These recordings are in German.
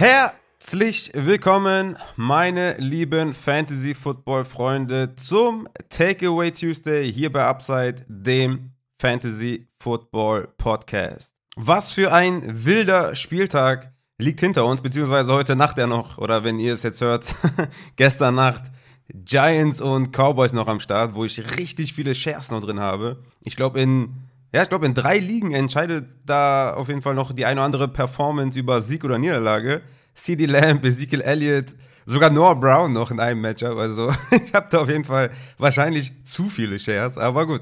Herzlich willkommen, meine lieben Fantasy-Football-Freunde, zum Takeaway Tuesday hier bei Upside, dem Fantasy-Football-Podcast. Was für ein wilder Spieltag liegt hinter uns, beziehungsweise heute Nacht noch, oder wenn ihr es jetzt hört, gestern Nacht, Giants und Cowboys noch am Start, wo ich richtig viele Shares noch drin habe. Ich glaube, in 3 Ligen entscheidet da auf jeden Fall noch die eine oder andere Performance über Sieg oder Niederlage. CD Lamb, Ezekiel Elliott, sogar Noah Brown noch in einem Matchup. Also ich habe da auf jeden Fall wahrscheinlich zu viele Shares. Aber gut,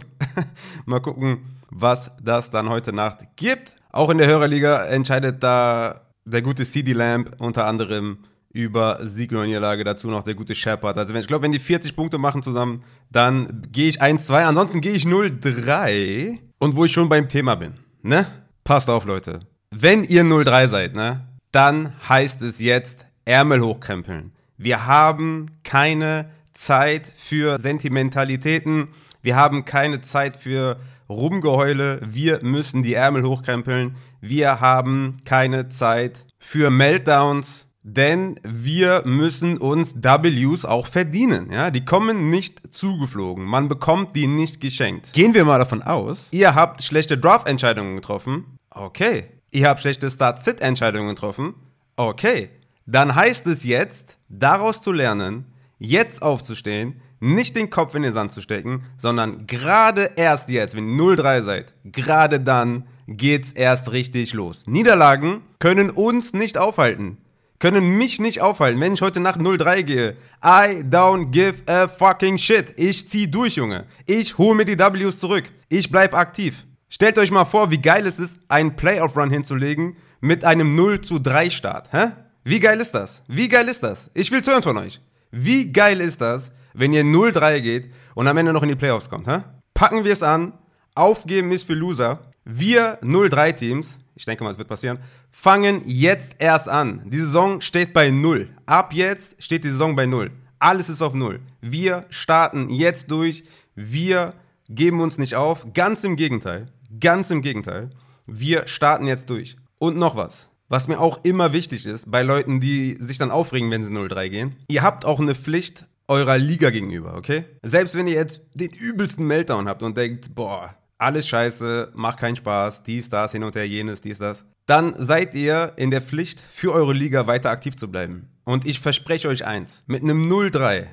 mal gucken, was das dann heute Nacht gibt. Auch in der Hörerliga entscheidet da der gute CD Lamb unter anderem über Sieg oder Niederlage, dazu noch der gute Shepard. Also wenn die 40 Punkte machen zusammen, dann gehe ich 1-2, ansonsten gehe ich 0-3. Und wo ich schon beim Thema bin, ne? Passt auf, Leute. Wenn ihr 0-3 seid, ne? Dann heißt es jetzt Ärmel hochkrempeln. Wir haben keine Zeit für Sentimentalitäten. Wir haben keine Zeit für Rumgeheule. Wir müssen die Ärmel hochkrempeln. Wir haben keine Zeit für Meltdowns. Denn wir müssen uns Ws auch verdienen. Ja? Die kommen nicht zugeflogen. Man bekommt die nicht geschenkt. Gehen wir mal davon aus, ihr habt schlechte Draft-Entscheidungen getroffen. Okay. Ihr habt schlechte Start-Sit-Entscheidungen getroffen. Okay. Dann heißt es jetzt, daraus zu lernen, jetzt aufzustehen, nicht den Kopf in den Sand zu stecken, sondern gerade erst jetzt, wenn ihr 0-3 seid, gerade dann geht's erst richtig los. Niederlagen können uns nicht aufhalten. Können mich nicht aufhalten, wenn ich heute Nacht 0-3 gehe. I don't give a fucking shit. Ich zieh durch, Junge. Ich hole mir die Ws zurück. Ich bleib aktiv. Stellt euch mal vor, wie geil es ist, einen Playoff-Run hinzulegen mit einem 0-3-Start. Hä? Wie geil ist das? Wie geil ist das? Ich will's hören von euch. Wie geil ist das, wenn ihr 0-3 geht und am Ende noch in die Playoffs kommt? Hä? Packen wir es an. Aufgeben ist für Loser. Wir 0-3-Teams. Ich denke mal, es wird passieren. Fangen jetzt erst an. Die Saison steht bei 0. Ab jetzt steht die Saison bei 0. Alles ist auf 0. Wir starten jetzt durch. Wir geben uns nicht auf. Ganz im Gegenteil. Ganz im Gegenteil. Wir starten jetzt durch. Und noch was. Was mir auch immer wichtig ist, bei Leuten, die sich dann aufregen, wenn sie 0-3 gehen. Ihr habt auch eine Pflicht eurer Liga gegenüber, okay? Selbst wenn ihr jetzt den übelsten Meltdown habt und denkt, boah, alles scheiße, macht keinen Spaß, dies, das, hin und her, jenes, dies, das. Dann seid ihr in der Pflicht, für eure Liga weiter aktiv zu bleiben. Und ich verspreche euch eins, mit einem 0-3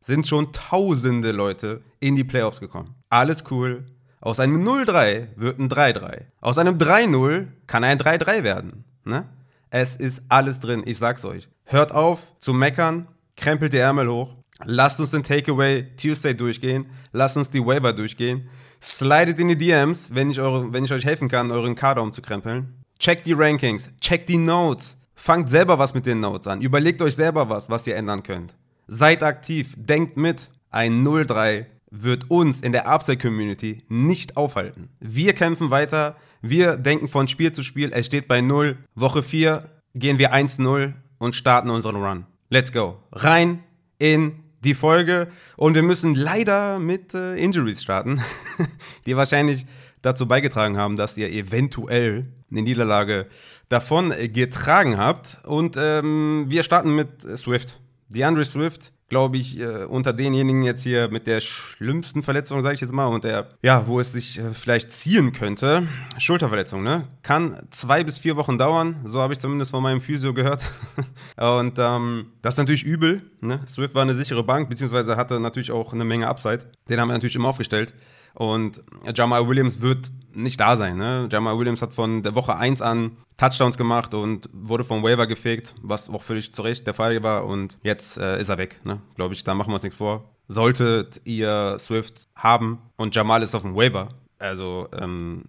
sind schon tausende Leute in die Playoffs gekommen. Alles cool. Aus einem 0-3 wird ein 3-3. Aus einem 3-0 kann ein 3-3 werden. Ne? Es ist alles drin, ich sag's euch. Hört auf zu meckern, krempelt die Ärmel hoch, lasst uns den Takeaway Tuesday durchgehen, lasst uns die Waiver durchgehen. Slidet in die DMs, wenn ich euch helfen kann, euren Kader umzukrempeln. Checkt die Rankings, checkt die Notes. Fangt selber was mit den Notes an. Überlegt euch selber was ihr ändern könnt. Seid aktiv, denkt mit. Ein 0-3 wird uns in der Upside-Community nicht aufhalten. Wir kämpfen weiter, wir denken von Spiel zu Spiel. Es steht bei 0. Woche 4 gehen wir 1-0 und starten unseren Run. Let's go. Rein in die Folge, und wir müssen leider mit Injuries starten, die wahrscheinlich dazu beigetragen haben, dass ihr eventuell eine Niederlage davon getragen habt. Und wir starten mit Swift. DeAndre Swift, glaube ich, unter denjenigen jetzt hier mit der schlimmsten Verletzung, sage ich jetzt mal, und der, ja, wo es sich vielleicht ziehen könnte. Schulterverletzung, ne? Kann 2 bis 4 Wochen dauern, so habe ich zumindest von meinem Physio gehört. Und das ist natürlich übel, ne? Swift war eine sichere Bank, beziehungsweise hatte natürlich auch eine Menge Upside. Den haben wir natürlich immer aufgestellt. Und Jamaal Williams wird nicht da sein, ne? Jamaal Williams hat von der Woche 1 an Touchdowns gemacht und wurde vom Waiver gefegt, was auch völlig zu Recht der Fall war. Und jetzt ist er weg, ne? Glaube ich, da machen wir uns nichts vor. Solltet ihr Swift haben und Jamaal ist auf dem Waiver, also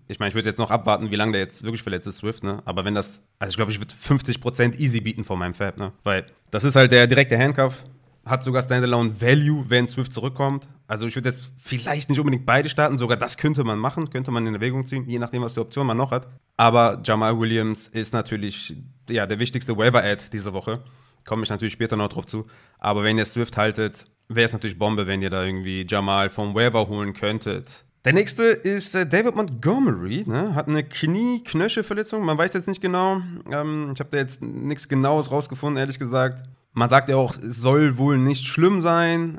ich meine, ich würde jetzt noch abwarten, wie lange der jetzt wirklich verletzt ist, Swift, ne? Aber wenn das, also ich glaube, ich würde 50% easy bieten von meinem Fab, ne? Weil das ist halt der direkte Handcuff. Hat sogar Standalone Value, wenn Swift zurückkommt. Also ich würde jetzt vielleicht nicht unbedingt beide starten. Sogar das könnte man machen, könnte man in Erwägung ziehen, je nachdem, was für Optionen man noch hat. Aber Jamaal Williams ist natürlich, ja, der wichtigste Waiver-Ad diese Woche. Komme ich natürlich später noch drauf zu. Aber wenn ihr Swift haltet, wäre es natürlich Bombe, wenn ihr da irgendwie Jamaal vom Waiver holen könntet. Der nächste ist David Montgomery, ne? Hat eine Knie-Knöchelverletzung, man weiß jetzt nicht genau. Ich habe da jetzt nichts Genaues rausgefunden, ehrlich gesagt. Man sagt ja auch, es soll wohl nicht schlimm sein,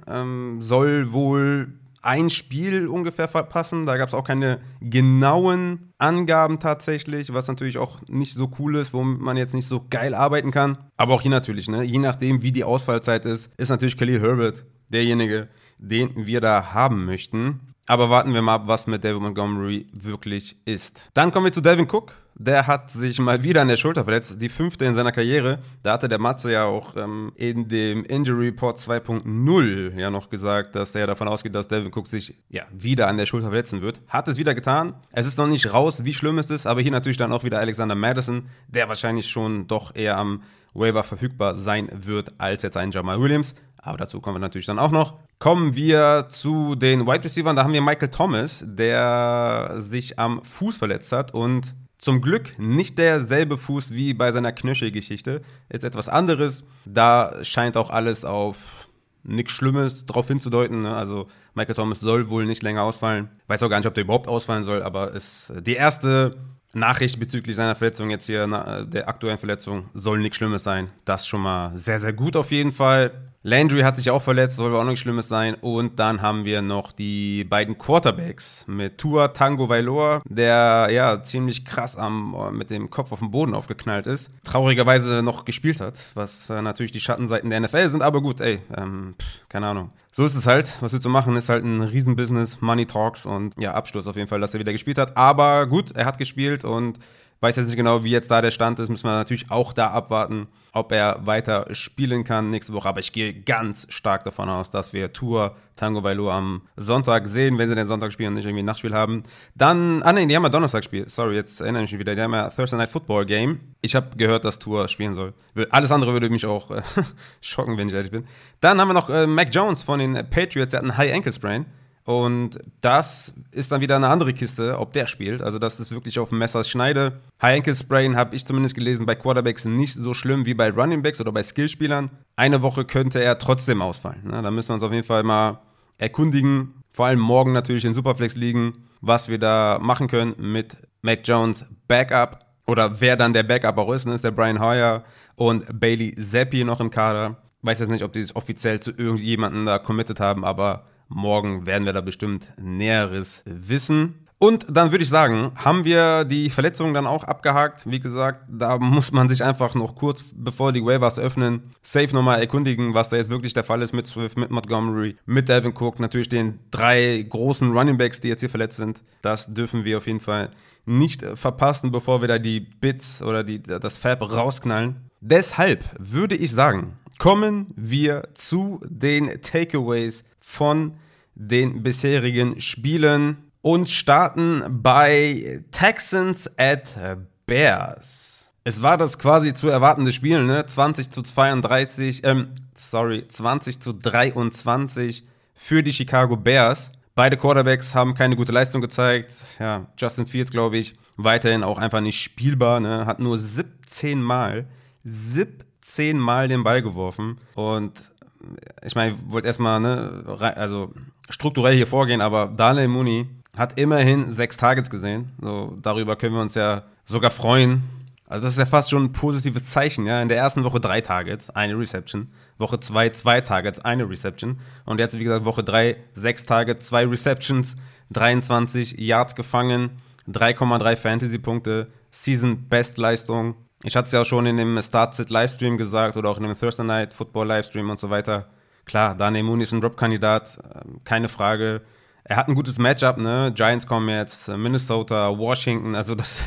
soll wohl ein Spiel ungefähr verpassen. Da gab es auch keine genauen Angaben tatsächlich, was natürlich auch nicht so cool ist, womit man jetzt nicht so geil arbeiten kann. Aber auch hier natürlich, ne? Je nachdem, wie die Ausfallzeit ist, ist natürlich Khalil Herbert derjenige, den wir da haben möchten. Aber warten wir mal ab, was mit David Montgomery wirklich ist. Dann kommen wir zu Dalvin Cook. Der hat sich mal wieder an der Schulter verletzt, die 5. in seiner Karriere. Da hatte der Matze ja auch in dem Injury Report 2.0 ja noch gesagt, dass er davon ausgeht, dass Dalvin Cook sich ja wieder an der Schulter verletzen wird. Hat es wieder getan. Es ist noch nicht raus, wie schlimm es ist. Aber hier natürlich dann auch wieder Alexander Mattison, der wahrscheinlich schon doch eher am Waiver verfügbar sein wird, als jetzt ein Jamaal Williams. Aber dazu kommen wir natürlich dann auch noch. Kommen wir zu den Wide Receivers. Da haben wir Michael Thomas, der sich am Fuß verletzt hat. Und zum Glück nicht derselbe Fuß wie bei seiner Knöchelgeschichte. Ist etwas anderes. Da scheint auch alles auf nichts Schlimmes drauf hinzudeuten. Also Michael Thomas soll wohl nicht länger ausfallen. Weiß auch gar nicht, ob der überhaupt ausfallen soll. Aber ist die erste Nachricht bezüglich seiner Verletzung jetzt hier, der aktuellen Verletzung, soll nichts Schlimmes sein. Das schon mal sehr, sehr gut auf jeden Fall. Landry hat sich auch verletzt, soll auch nichts Schlimmes sein. Und dann haben wir noch die beiden Quarterbacks mit Tua Tagovailoa, der ja ziemlich krass mit dem Kopf auf den Boden aufgeknallt ist. Traurigerweise noch gespielt hat, was natürlich die Schattenseiten der NFL sind. Aber gut, ey, keine Ahnung. So ist es halt. Was wir zu machen, ist halt ein Riesenbusiness, Money Talks und ja, Abschluss auf jeden Fall, dass er wieder gespielt hat. Aber gut, er hat gespielt und weiß jetzt nicht genau, wie jetzt da der Stand ist. Müssen wir natürlich auch da abwarten, ob er weiter spielen kann nächste Woche. Aber ich gehe ganz stark davon aus, dass wir Tua Tagovailoa am Sonntag sehen, wenn sie den Sonntag spielen und nicht irgendwie ein Nachtspiel haben. Dann, die haben ja Donnerstagspiel. Sorry, jetzt erinnere ich mich wieder. Die haben ja Thursday Night Football Game. Ich habe gehört, dass Tua spielen soll. Alles andere würde mich auch schocken, wenn ich ehrlich bin. Dann haben wir noch Mac Jones von den Patriots. Der hat einen High Ankle Sprain. Und das ist dann wieder eine andere Kiste, ob der spielt. Also das ist wirklich auf Messers Schneide. High Ankle Sprain habe ich zumindest gelesen, bei Quarterbacks nicht so schlimm wie bei Running Backs oder bei Skillspielern. Eine Woche könnte er trotzdem ausfallen. Ne? Da müssen wir uns auf jeden Fall mal erkundigen. Vor allem morgen natürlich in Superflex liegen, was wir da machen können mit Mac Jones Backup. Oder wer dann der Backup auch ist, ne? Ist der Brian Hoyer und Bailey Zappi noch im Kader. Weiß jetzt nicht, ob die sich offiziell zu irgendjemandem da committed haben, aber morgen werden wir da bestimmt Näheres wissen. Und dann würde ich sagen, haben wir die Verletzungen dann auch abgehakt. Wie gesagt, da muss man sich einfach noch kurz, bevor die Waivers öffnen, safe nochmal erkundigen, was da jetzt wirklich der Fall ist mit Swift, mit Montgomery, mit Dalvin Cook, natürlich den 3 großen Running Backs, die jetzt hier verletzt sind. Das dürfen wir auf jeden Fall nicht verpassen, bevor wir da die Bits oder das Fab rausknallen. Deshalb würde ich sagen, kommen wir zu den Takeaways von den bisherigen Spielen und starten bei Texans at Bears. Es war das quasi zu erwartende Spiel, ne? 20 zu 23 für die Chicago Bears. Beide Quarterbacks haben keine gute Leistung gezeigt. Ja, Justin Fields, glaube ich, weiterhin auch einfach nicht spielbar, ne? Hat nur 17 Mal den Ball geworfen und ich meine, ich wollte erstmal strukturell hier vorgehen, aber Darnell Mooney hat immerhin 6 Targets gesehen. So, darüber können wir uns ja sogar freuen. Also das ist ja fast schon ein positives Zeichen. Ja? In der ersten Woche 3 Targets, eine Reception. Woche 2, 2 Targets, eine Reception. Und jetzt, wie gesagt, Woche 3, 6 Targets, 2 Receptions, 23 Yards gefangen, 3,3 Fantasy-Punkte, Season-Best-Leistung. Ich hatte es ja schon in dem Start-Sit-Livestream gesagt oder auch in dem Thursday-Night-Football-Livestream und so weiter. Klar, Darnell Mooney ist ein Drop-Kandidat, keine Frage. Er hat ein gutes Matchup, ne? Giants kommen jetzt, Minnesota, Washington, also das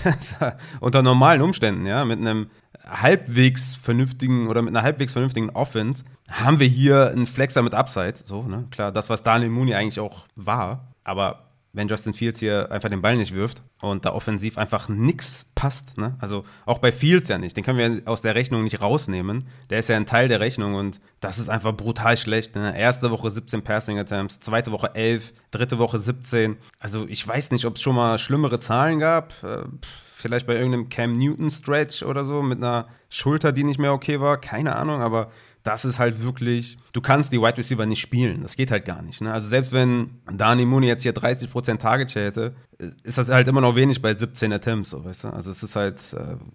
unter normalen Umständen, ja, mit einem halbwegs vernünftigen oder mit einer halbwegs vernünftigen Offense haben wir hier einen Flexer mit Upside, so, ne? Klar, das, was Darnell Mooney eigentlich auch war, aber wenn Justin Fields hier einfach den Ball nicht wirft und da offensiv einfach nichts passt, ne? Also auch bei Fields ja nicht, den können wir aus der Rechnung nicht rausnehmen, der ist ja ein Teil der Rechnung und das ist einfach brutal schlecht, ne? Erste Woche 17 Passing Attempts, zweite Woche 11, dritte Woche 17, also ich weiß nicht, ob es schon mal schlimmere Zahlen gab, vielleicht bei irgendeinem Cam Newton Stretch oder so mit einer Schulter, die nicht mehr okay war, keine Ahnung, aber das ist halt wirklich, du kannst die Wide Receiver nicht spielen. Das geht halt gar nicht. Ne? Also selbst wenn Darnell Mooney jetzt hier 30% Target Share hätte, ist das halt immer noch wenig bei 17 Attempts. So, weißt du? Also es ist halt,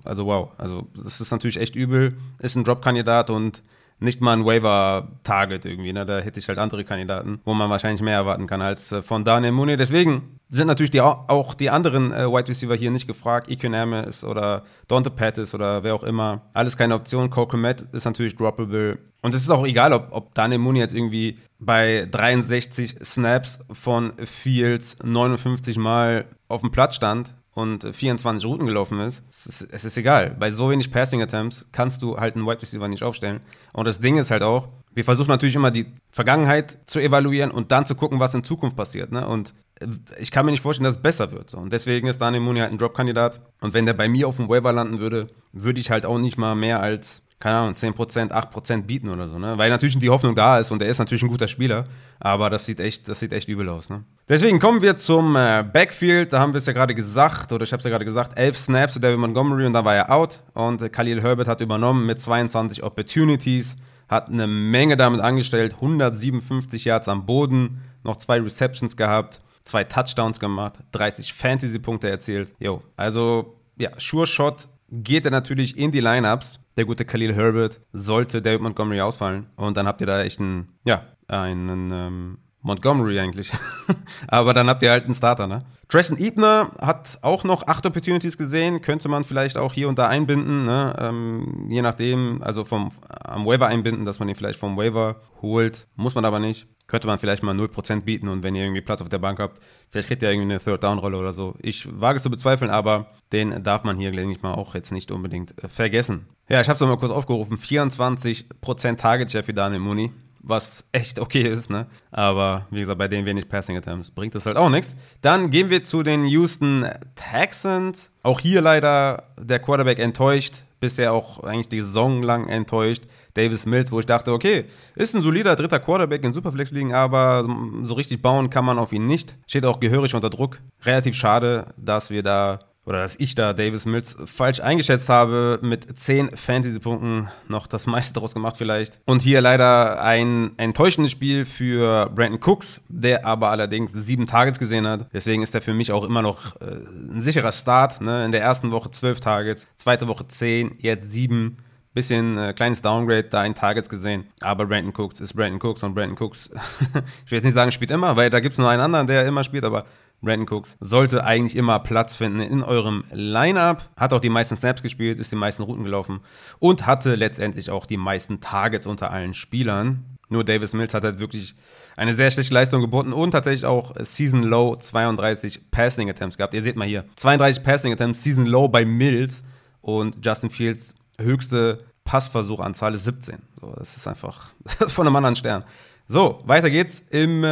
also wow. Also das ist natürlich echt übel. Ist ein Drop-Kandidat und nicht mal ein Waiver-Target irgendwie. Ne? Da hätte ich halt andere Kandidaten, wo man wahrscheinlich mehr erwarten kann als von Darnell Mooney. Deswegen sind natürlich auch die anderen Wide Receiver hier nicht gefragt. Equanimeous oder Dante Pettis oder wer auch immer. Alles keine Option. Cole Kmet ist natürlich droppable. Und es ist auch egal, ob Darnell Mooney jetzt irgendwie bei 63 Snaps von Fields 59 Mal auf dem Platz stand und 24 Routen gelaufen ist. Es ist egal. Bei so wenig Passing-Attempts kannst du halt einen Wide Receiver nicht aufstellen. Und das Ding ist halt auch, wir versuchen natürlich immer die Vergangenheit zu evaluieren und dann zu gucken, was in Zukunft passiert. Ne? Und ich kann mir nicht vorstellen, dass es besser wird. Und deswegen ist Darnell Mooney halt ein Drop-Kandidat. Und wenn der bei mir auf dem Waiver landen würde, würde ich halt auch nicht mal mehr als, keine Ahnung, 10%, 8% bieten oder so, ne? Weil natürlich die Hoffnung da ist und er ist natürlich ein guter Spieler, aber das sieht echt übel aus, ne? Deswegen kommen wir zum Backfield, da haben wir es ja gerade gesagt, oder ich habe es ja gerade gesagt, 11 Snaps zu David Montgomery und da war er out und Khalil Herbert hat übernommen mit 22 Opportunities, hat eine Menge damit angestellt, 157 Yards am Boden, noch 2 Receptions gehabt, 2 Touchdowns gemacht, 30 Fantasy-Punkte erzielt. Jo, also ja, Sure Shot geht er natürlich in die Lineups. Der gute Khalil Herbert sollte David Montgomery ausfallen. Und dann habt ihr da echt einen Montgomery eigentlich. Aber dann habt ihr halt einen Starter, ne? Treston Ebner hat auch noch 8 Opportunities gesehen. Könnte man vielleicht auch hier und da einbinden, ne? Je nachdem, also am Waiver einbinden, dass man ihn vielleicht vom Waiver holt. Muss man aber nicht. Könnte man vielleicht mal 0% bieten. Und wenn ihr irgendwie Platz auf der Bank habt, vielleicht kriegt ihr irgendwie eine Third-Down-Rolle oder so. Ich wage es zu bezweifeln, aber den darf man hier, denke ich mal, auch jetzt nicht unbedingt vergessen. Ja, ich habe es nochmal kurz aufgerufen, 24% Target Share für Darnell Mooney, was echt okay ist, ne? Aber wie gesagt, bei denen wenig Passing Attempts bringt das halt auch nichts. Dann gehen wir zu den Houston Texans. Auch hier leider der Quarterback enttäuscht, bisher auch eigentlich die Saison lang enttäuscht. Davis Mills, wo ich dachte, okay, ist ein solider dritter Quarterback in Superflex-Ligen, aber so richtig bauen kann man auf ihn nicht. Steht auch gehörig unter Druck. Relativ schade, dass ich da Davis Mills falsch eingeschätzt habe, mit 10 Fantasy-Punkten noch das meiste daraus gemacht vielleicht. Und hier leider ein enttäuschendes Spiel für Brandon Cooks, der aber allerdings 7 Targets gesehen hat. Deswegen ist er für mich auch immer noch ein sicherer Start. Ne? In der ersten Woche 12 Targets, zweite Woche 10, jetzt 7. Bisschen kleines Downgrade, da in Targets gesehen. Aber Brandon Cooks ist Brandon Cooks und Brandon Cooks, ich will jetzt nicht sagen, spielt immer, weil da gibt es nur einen anderen, der immer spielt, aber Brandon Cooks sollte eigentlich immer Platz finden in eurem Lineup. Hat auch die meisten Snaps gespielt, ist die meisten Routen gelaufen und hatte letztendlich auch die meisten Targets unter allen Spielern. Nur Davis Mills hat halt wirklich eine sehr schlechte Leistung geboten und tatsächlich auch Season Low 32 Passing Attempts gehabt. Ihr seht mal hier, 32 Passing Attempts, Season Low bei Mills und Justin Fields höchste Passversuchanzahl ist 17. So, das ist einfach von einem anderen Stern. So, weiter geht's im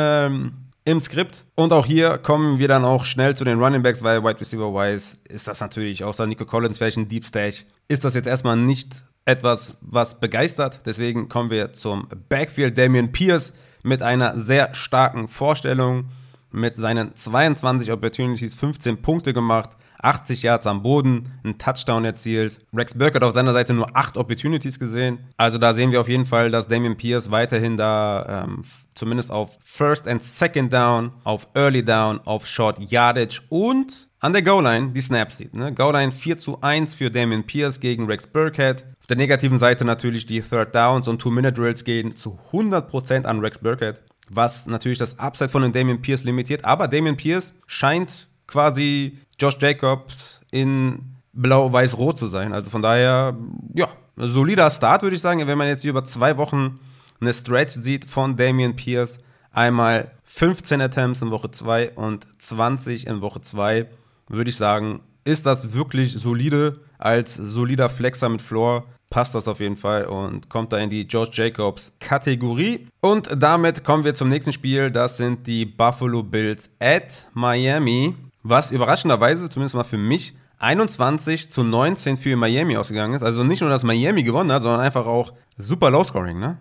Skript. Und auch hier kommen wir dann auch schnell zu den Running Backs, weil Wide Receiver-wise ist das natürlich, außer Nico Collins, vielleicht ein Deep Stash, ist das jetzt erstmal nicht etwas, was begeistert. Deswegen kommen wir zum Backfield. Damien Pierce mit einer sehr starken Vorstellung, mit seinen 22 Opportunities 15 Punkte gemacht, 80 Yards am Boden, einen Touchdown erzielt. Rex Burkhead auf seiner Seite nur 8 Opportunities gesehen. Also da sehen wir auf jeden Fall, dass Damien Pierce weiterhin da zumindest auf First and Second Down, auf Early Down, auf Short Yardage und an der Goal-Line die Snaps sieht. Ne? Goal-Line 4:1 für Damien Pierce gegen Rex Burkhead. Auf der negativen Seite natürlich die Third Downs und Two-Minute-Drills gehen zu 100% an Rex Burkhead, was natürlich das Upside von dem Damien Pierce limitiert. Aber Damien Pierce scheint quasi Josh Jacobs in blau-weiß-rot zu sein. Also von daher, ja, solider Start, würde ich sagen. Wenn man jetzt hier über 2 Wochen eine Stretch sieht von Damien Pierce, einmal 15 Attempts in Woche 2 und 20 in Woche 2, würde ich sagen, ist das wirklich solide. Als solider Flexer mit Floor passt das auf jeden Fall und kommt da in die Josh Jacobs-Kategorie. Und damit kommen wir zum nächsten Spiel. Das sind die Buffalo Bills at Miami. Was überraschenderweise, zumindest mal für mich, 21:19 für Miami ausgegangen ist. Also nicht nur, dass Miami gewonnen hat, sondern einfach auch super Low-Scoring, ne?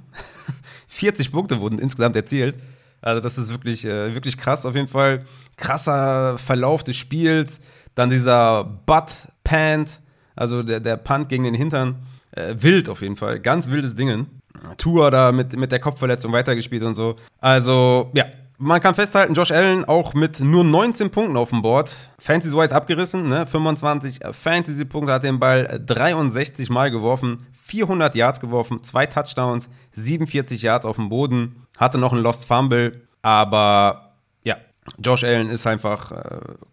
40 Punkte wurden insgesamt erzielt. Also das ist wirklich, wirklich krass auf jeden Fall. Krasser Verlauf des Spiels. Dann dieser Butt-Punt, also der Punt gegen den Hintern. Wild auf jeden Fall, ganz wildes Dingen. Tua da mit der Kopfverletzung weitergespielt und so. Also, ja. Man kann festhalten, Josh Allen auch mit nur 19 Punkten auf dem Board. Fantasy-wise abgerissen, ne? 25 Fantasy-Punkte, hat den Ball 63 Mal geworfen, 400 Yards geworfen, 2 Touchdowns, 47 Yards auf dem Boden. Hatte noch einen Lost Fumble, aber ja, Josh Allen ist einfach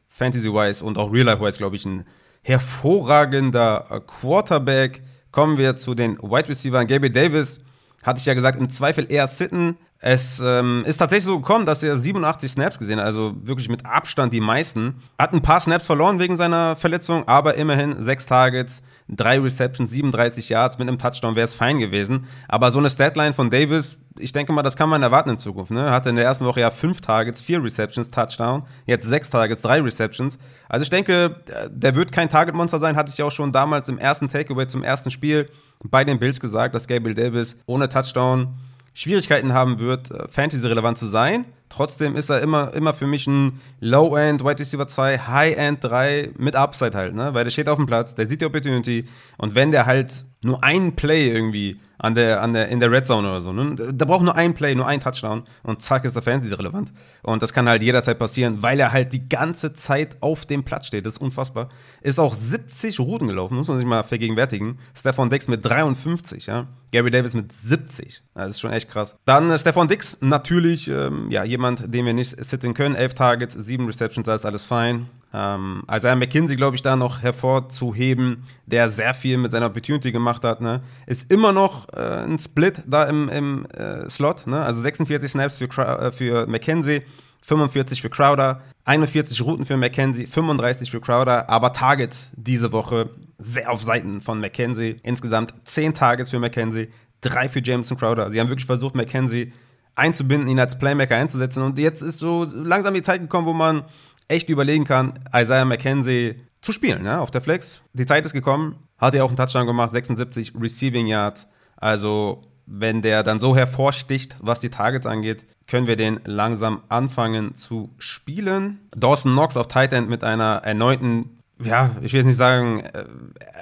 Fantasy-wise und auch Real-Life-wise, glaube ich, ein hervorragender Quarterback. Kommen wir zu den Wide Receivern. Gabriel Davis, hatte ich ja gesagt, im Zweifel eher sitten. Es ist tatsächlich so gekommen, dass er 87 Snaps gesehen hat, also wirklich mit Abstand die meisten. Hat ein paar Snaps verloren wegen seiner Verletzung, aber immerhin 6 Targets, 3 Receptions, 37 Yards, mit einem Touchdown wäre es fein gewesen. Aber so eine Statline von Davis, ich denke mal, das kann man erwarten in Zukunft. Ne? Hatte in der ersten Woche ja 5 Targets, 4 Receptions, Touchdown, jetzt 6 Targets, 3 Receptions. Also ich denke, der wird kein Target-Monster sein, hatte ich ja auch schon damals im ersten Takeaway zum ersten Spiel bei den Bills gesagt, dass Gabriel Davis ohne Touchdown Schwierigkeiten haben wird, Fantasy-relevant zu sein. Trotzdem ist er immer für mich ein Low-End, Wide Receiver 2, High-End 3 mit Upside halt, ne? Weil der steht auf dem Platz, der sieht die Opportunity und wenn der halt nur einen Play irgendwie in der Red Zone oder so, ne? Da braucht nur ein Play, nur ein Touchdown und zack ist er Fantasy-relevant. Und das kann halt jederzeit passieren, weil er halt die ganze Zeit auf dem Platz steht. Das ist unfassbar. Ist auch 70 Routen gelaufen, muss man sich mal vergegenwärtigen. Stephon Diggs mit 53, ja. Gary Davis mit 70. Das ist schon echt krass. Dann Stephon Diggs, natürlich, ja, jemand, den wir nicht sitten können. 11 Targets, 7 Receptions, da ist alles fein. Isaiah McKenzie, glaube ich, da noch hervorzuheben, der sehr viel mit seiner Opportunity gemacht hat. Ne? Ist immer noch ein Split da im Slot. Ne? Also 46 Snaps für McKenzie, 45 für Crowder, 41 Routen für McKenzie, 35 für Crowder, aber Targets diese Woche sehr auf Seiten von McKenzie. Insgesamt 10 Targets für McKenzie, 3 für Jameson Crowder. Sie haben wirklich versucht, McKenzie einzubinden, ihn als Playmaker einzusetzen. Und jetzt ist so langsam die Zeit gekommen, wo man echt überlegen kann, Isaiah McKenzie zu spielen, ne, auf der Flex. Die Zeit ist gekommen, hat ja auch einen Touchdown gemacht, 76 Receiving Yards. Also, wenn der dann so hervorsticht, was die Targets angeht, können wir den langsam anfangen zu spielen. Dawson Knox auf Tight End mit einer erneuten, ja, ich will jetzt nicht sagen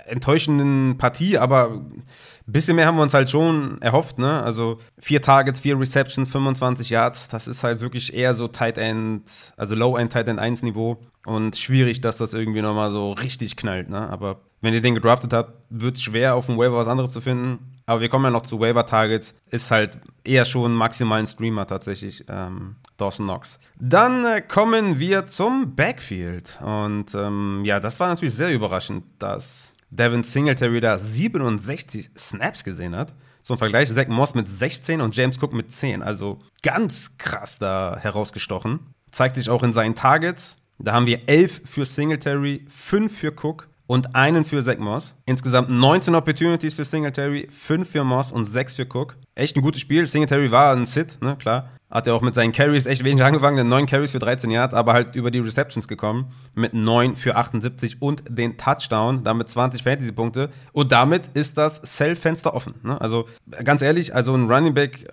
enttäuschenden Partie, aber ein bisschen mehr haben wir uns halt schon erhofft, ne? Also 4 Targets, 4 Receptions, 25 Yards, das ist halt wirklich eher so Tight End, also Low-End Tight End 1 Niveau und schwierig, dass das irgendwie nochmal so richtig knallt, ne? Aber wenn ihr den gedraftet habt, wird es schwer, auf dem Waiver was anderes zu finden. Aber wir kommen ja noch zu Waiver-Targets. Ist halt eher schon maximal ein Streamer tatsächlich, Dawson Knox. Dann kommen wir zum Backfield. Und ja, das war natürlich sehr überraschend, dass Devin Singletary da 67 Snaps gesehen hat. Zum Vergleich, Zach Moss mit 16 und James Cook mit 10. Also ganz krass da herausgestochen. Zeigt sich auch in seinen Targets. Da haben wir 11 für Singletary, 5 für Cook und 1 für Zach Moss. Insgesamt 19 Opportunities für Singletary, 5 für Moss und 6 für Cook. Echt ein gutes Spiel. Singletary war ein Sit, ne, klar. Hat er auch mit seinen Carries echt wenig angefangen, 9 Carries für 13 Yards, aber halt über die Receptions gekommen mit 9 für 78 und den Touchdown, damit 20 Fantasy-Punkte. Und damit ist das Sell-Fenster offen, ne? Also ganz ehrlich, also ein Running Back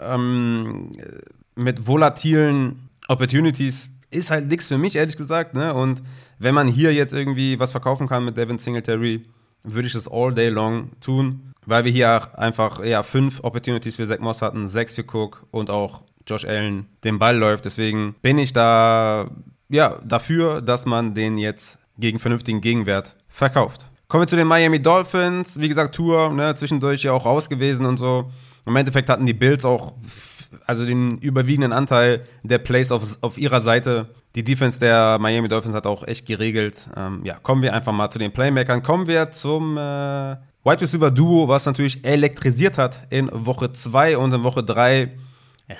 mit volatilen Opportunities ist halt nichts für mich, ehrlich gesagt, ne? Und wenn man hier jetzt irgendwie was verkaufen kann mit Devin Singletary, würde ich das all day long tun, weil wir hier einfach eher 5 Opportunities für Zach Moss hatten, 6 für Cook und auch Josh Allen den Ball läuft. Deswegen bin ich da, ja, dafür, dass man den jetzt gegen vernünftigen Gegenwert verkauft. Kommen wir zu den Miami Dolphins. Wie gesagt, Tour, ne, zwischendurch ja auch raus gewesen und so. Im Endeffekt hatten die Bills auch also den überwiegenden Anteil der Plays auf ihrer Seite. Die Defense der Miami Dolphins hat auch echt geregelt. Ja, kommen wir einfach mal zu den Playmakern. Kommen wir zum Wide Receiver Duo, was natürlich elektrisiert hat in Woche 2 und in Woche 3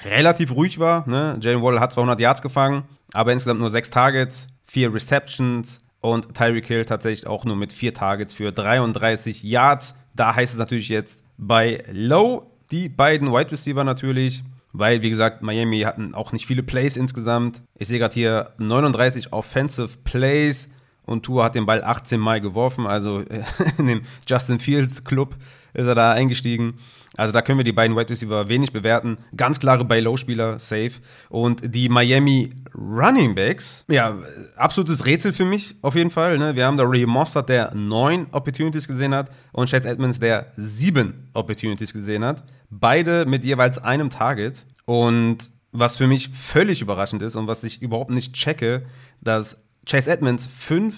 relativ ruhig war, ne? Jalen Waddle hat 200 Yards gefangen, aber insgesamt nur 6 Targets, 4 Receptions und Tyreek Hill tatsächlich auch nur mit 4 Targets für 33 Yards. Da heißt es natürlich jetzt bei Low die beiden Wide Receiver natürlich, weil, wie gesagt, Miami hatten auch nicht viele Plays insgesamt. Ich sehe gerade hier 39 Offensive Plays und Tua hat den Ball 18 Mal geworfen. Also in dem Justin Fields Club ist er da eingestiegen. Also da können wir die beiden Wide Receiver wenig bewerten. Ganz klare Buy-Low-Spieler, safe. Und die Miami Running Backs, ja, absolutes Rätsel für mich auf jeden Fall. Ne? Wir haben da Raheem Mostert, der 9 Opportunities gesehen hat, und Chase Edmonds, der 7 Opportunities gesehen hat. Beide mit jeweils einem Target. Und was für mich völlig überraschend ist und was ich überhaupt nicht checke, dass Chase Edmonds 5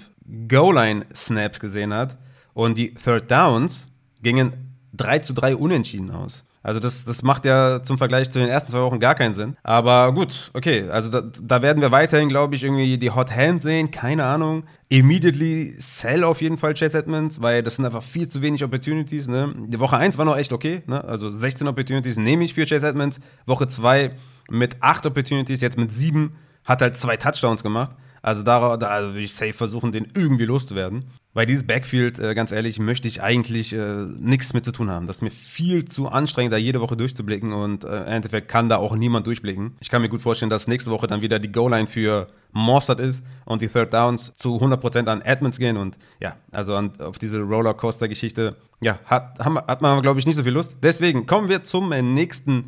Goal-Line-Snaps gesehen hat und die Third Downs gingen 3-3 unentschieden aus. Also das macht ja zum Vergleich zu den ersten 2 Wochen gar keinen Sinn. Aber gut, okay, also da werden wir weiterhin, glaube ich, irgendwie die Hot Hand sehen, keine Ahnung. Immediately sell auf jeden Fall Chase Edmonds, weil das sind einfach viel zu wenig Opportunities, ne? Die Woche 1 war noch echt okay, ne? Also 16 Opportunities nehme ich für Chase Edmonds. Woche 2 mit 8 Opportunities, jetzt mit 7, hat halt 2 Touchdowns gemacht. Also da will ich safe versuchen, den irgendwie loszuwerden. Weil dieses Backfield, ganz ehrlich, möchte ich eigentlich nichts mit zu tun haben. Das ist mir viel zu anstrengend, da jede Woche durchzublicken. Und im Endeffekt kann da auch niemand durchblicken. Ich kann mir gut vorstellen, dass nächste Woche dann wieder die Goal-Line für Mostert ist und die Third Downs zu 100% an Edmonds gehen. Und ja, also auf diese Rollercoaster-Geschichte, ja, hat man, glaube ich, nicht so viel Lust. Deswegen kommen wir zum nächsten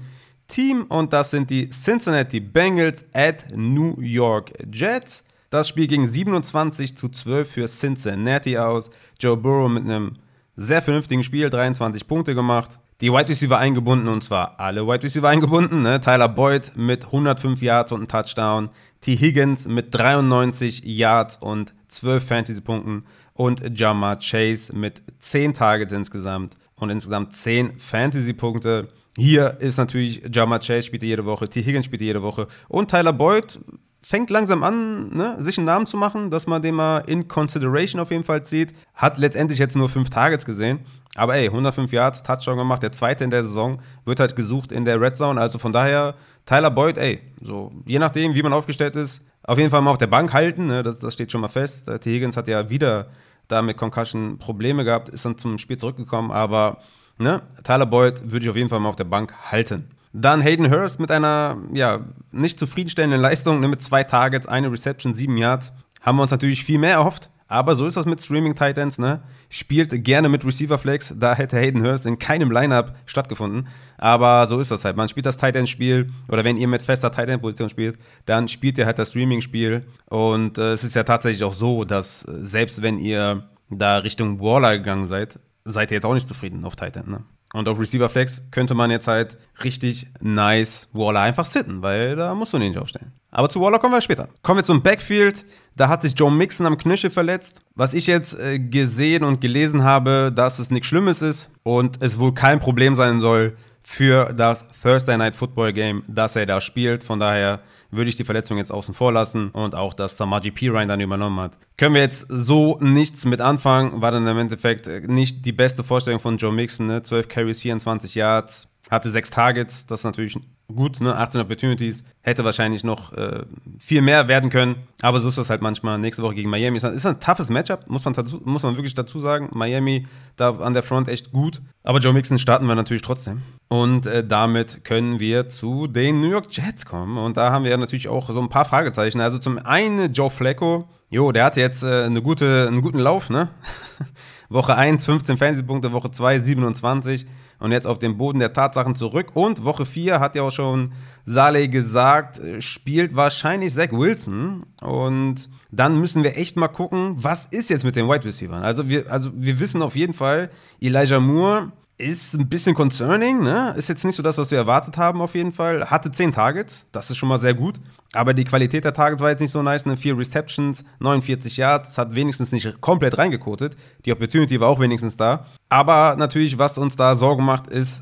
Team. Und das sind die Cincinnati Bengals at New York Jets. Das Spiel ging 27-12 für Cincinnati aus. Joe Burrow mit einem sehr vernünftigen Spiel, 23 Punkte gemacht. Die Wide Receiver eingebunden, und zwar alle Wide Receiver eingebunden. Ne? Tyler Boyd mit 105 Yards und einem Touchdown. Tee Higgins mit 93 Yards und 12 Fantasy-Punkten. Und Ja'Marr Chase mit 10 Targets insgesamt und insgesamt 10 Fantasy-Punkte. Hier ist natürlich Ja'Marr Chase spielte jede Woche, Tee Higgins spielte jede Woche und Tyler Boyd fängt langsam an, ne, sich einen Namen zu machen, dass man den mal in Consideration auf jeden Fall zieht. Hat letztendlich jetzt nur 5 Targets gesehen. Aber 105 Yards, Touchdown gemacht, der 2. in der Saison, wird halt gesucht in der Red Zone. Also von daher, Tyler Boyd, so je nachdem, wie man aufgestellt ist, auf jeden Fall mal auf der Bank halten, ne, das steht schon mal fest. Tee Higgins hat ja wieder da mit Concussion Probleme gehabt, ist dann zum Spiel zurückgekommen. Aber ne, Tyler Boyd würde ich auf jeden Fall mal auf der Bank halten. Dann Hayden Hurst mit einer, ja, nicht zufriedenstellenden Leistung, ne, mit 2 Targets, 1 Reception, 7 Yards. Haben wir uns natürlich viel mehr erhofft, aber so ist das mit Streaming-Titans, ne? Spielt gerne mit Receiver-Flex, da hätte Hayden Hurst in keinem Lineup stattgefunden. Aber so ist das halt, man spielt das Titan-Spiel, oder wenn ihr mit fester Titan-Position spielt, dann spielt ihr halt das Streaming-Spiel. Und es ist ja tatsächlich auch so, dass selbst wenn ihr da Richtung Waller gegangen seid, seid ihr jetzt auch nicht zufrieden auf Titan, ne? Und auf Receiver Flex könnte man jetzt halt richtig nice Waller einfach sitten, weil da musst du ihn nicht aufstellen. Aber zu Waller kommen wir später. Kommen wir zum Backfield. Da hat sich Joe Mixon am Knöchel verletzt. Was ich jetzt gesehen und gelesen habe, dass es nichts Schlimmes ist und es wohl kein Problem sein soll für das Thursday Night Football Game, dass er da spielt. Von daher würde ich die Verletzung jetzt außen vor lassen und auch, dass Samaje Perine dann übernommen hat. Können wir jetzt so nichts mit anfangen, war dann im Endeffekt nicht die beste Vorstellung von Joe Mixon, ne? 12 Carries, 24 Yards, hatte 6 Targets, das ist natürlich gut, ne? 18 Opportunities, hätte wahrscheinlich noch viel mehr werden können, aber so ist das halt manchmal. Nächste Woche gegen Miami ist ein toughes Matchup, muss man wirklich dazu sagen. Miami da an der Front echt gut, aber Joe Mixon starten wir natürlich trotzdem. Und damit können wir zu den New York Jets kommen. Und da haben wir natürlich auch so ein paar Fragezeichen. Also zum einen Joe Flacco. Jo, der hatte jetzt einen guten Lauf, ne? Woche 1, 15 Fantasy-Punkte, Woche 2, 27. Und jetzt auf den Boden der Tatsachen zurück. Und Woche 4, hat ja auch schon Saleh gesagt, spielt wahrscheinlich Zach Wilson. Und dann müssen wir echt mal gucken, was ist jetzt mit den Wide Receivers? Also wir wissen auf jeden Fall, Elijah Moore ist ein bisschen concerning, ne? Ist jetzt nicht so das, was wir erwartet haben auf jeden Fall. Hatte 10 Targets, das ist schon mal sehr gut. Aber die Qualität der Targets war jetzt nicht so nice. 4 Receptions, 49 Yards, hat wenigstens nicht komplett reingekotet. Die Opportunity war auch wenigstens da. Aber natürlich, was uns da Sorgen macht, ist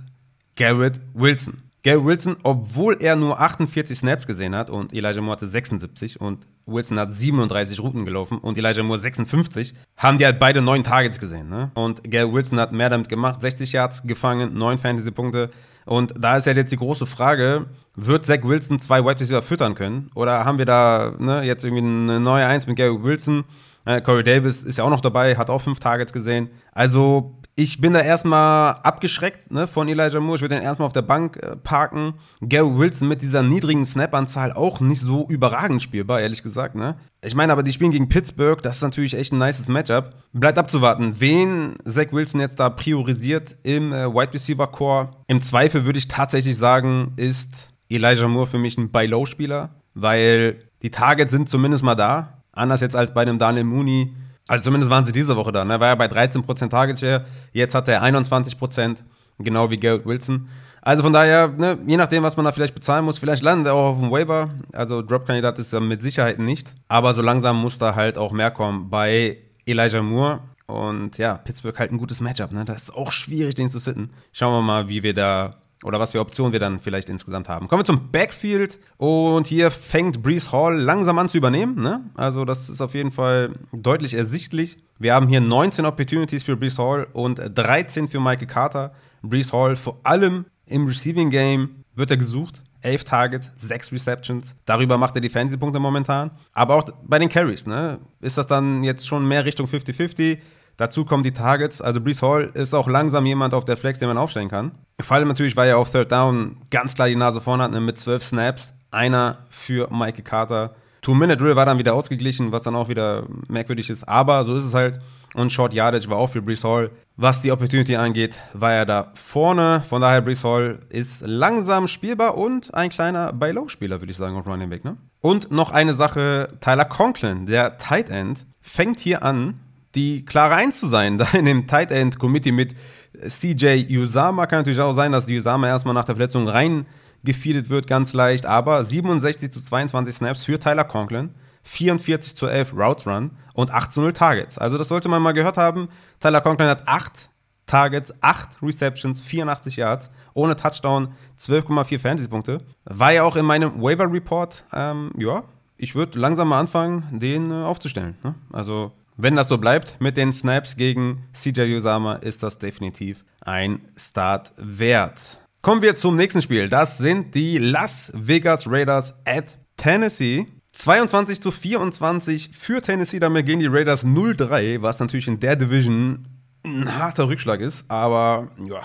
Garrett Wilson. Garrett Wilson, obwohl er nur 48 Snaps gesehen hat und Elijah Moore hatte 76 und Wilson hat 37 Routen gelaufen und Elijah Moore 56, haben die halt beide 9 Targets gesehen, ne? Und Garrett Wilson hat mehr damit gemacht, 60 Yards gefangen, 9 Fantasy-Punkte. Und da ist halt jetzt die große Frage, wird Zach Wilson 2 Wide Receiver füttern können? Oder haben wir da, ne, jetzt irgendwie eine neue 1 mit Garrett Wilson? Corey Davis ist ja auch noch dabei, hat auch 5 Targets gesehen. Also Ich bin da erstmal abgeschreckt, ne, von Elijah Moore. Ich würde den erstmal auf der Bank parken. Garrett Wilson mit dieser niedrigen Snap-Anzahl auch nicht so überragend spielbar, ehrlich gesagt, ne? Ich meine, aber die spielen gegen Pittsburgh, das ist natürlich echt ein nices Matchup. Bleibt abzuwarten, wen Zach Wilson jetzt da priorisiert im Wide Receiver Core. Im Zweifel würde ich tatsächlich sagen, ist Elijah Moore für mich ein Buy-Low-Spieler, weil die Targets sind zumindest mal da. Anders jetzt als bei einem Darnell Mooney. Also zumindest waren sie diese Woche da, ne? War ja bei 13% Target Share, jetzt hat er 21%, genau wie Garrett Wilson. Also von daher, ne, je nachdem, was man da vielleicht bezahlen muss, vielleicht landet er auch auf dem Waiver. Also Drop-Kandidat ist er mit Sicherheit nicht. Aber so langsam muss da halt auch mehr kommen bei Elijah Moore. Und ja, Pittsburgh halt ein gutes Matchup, ne? Das ist auch schwierig, den zu sitten. Schauen wir mal, wie wir da, oder was für Optionen wir dann vielleicht insgesamt haben. Kommen wir zum Backfield. Und hier fängt Breece Hall langsam an zu übernehmen, ne? Also das ist auf jeden Fall deutlich ersichtlich. Wir haben hier 19 Opportunities für Breece Hall und 13 für Michael Carter. Breece Hall vor allem im Receiving Game wird er gesucht. 11 Targets, 6 Receptions. Darüber macht er die Fantasy-Punkte momentan. Aber auch bei den Carries, ne? Ist das dann jetzt schon mehr Richtung 50-50? Dazu kommen die Targets. Also Breece Hall ist auch langsam jemand auf der Flex, den man aufstellen kann. Vor allem natürlich, weil er auf Third Down ganz klar die Nase vorne hat, ne, mit 12 Snaps. Einer für Michael Carter. Two-Minute-Drill war dann wieder ausgeglichen, was dann auch wieder merkwürdig ist. Aber so ist es halt. Und Short Yardage war auch für Breece Hall. Was die Opportunity angeht, war er da vorne. Von daher, Breece Hall ist langsam spielbar und ein kleiner Buy-Low-Spieler, würde ich sagen, auf Running Back, ne? Und noch eine Sache, Tyler Conklin, der Tight End, fängt hier an, die klare 1 zu sein, da in dem Tight End Committee mit CJ Uzama. Kann natürlich auch sein, dass Uzama erstmal nach der Verletzung reingefeedet wird, ganz leicht, aber 67-22 Snaps für Tyler Conklin, 44-11 Routes Run und 8-0 Targets. Also das sollte man mal gehört haben. Tyler Conklin hat 8 Targets, 8 Receptions, 84 Yards, ohne Touchdown, 12,4 Fantasy-Punkte. War ja auch in meinem Waiver-Report, ja, ich würde langsam mal anfangen, den aufzustellen, ne? Also wenn das so bleibt mit den Snaps gegen CJ Uzama, ist das definitiv ein Start wert. Kommen wir zum nächsten Spiel. Das sind die Las Vegas Raiders at Tennessee. 22-24 für Tennessee. Damit gehen die Raiders 0-3, was natürlich in der Division ein harter Rückschlag ist. Aber ja,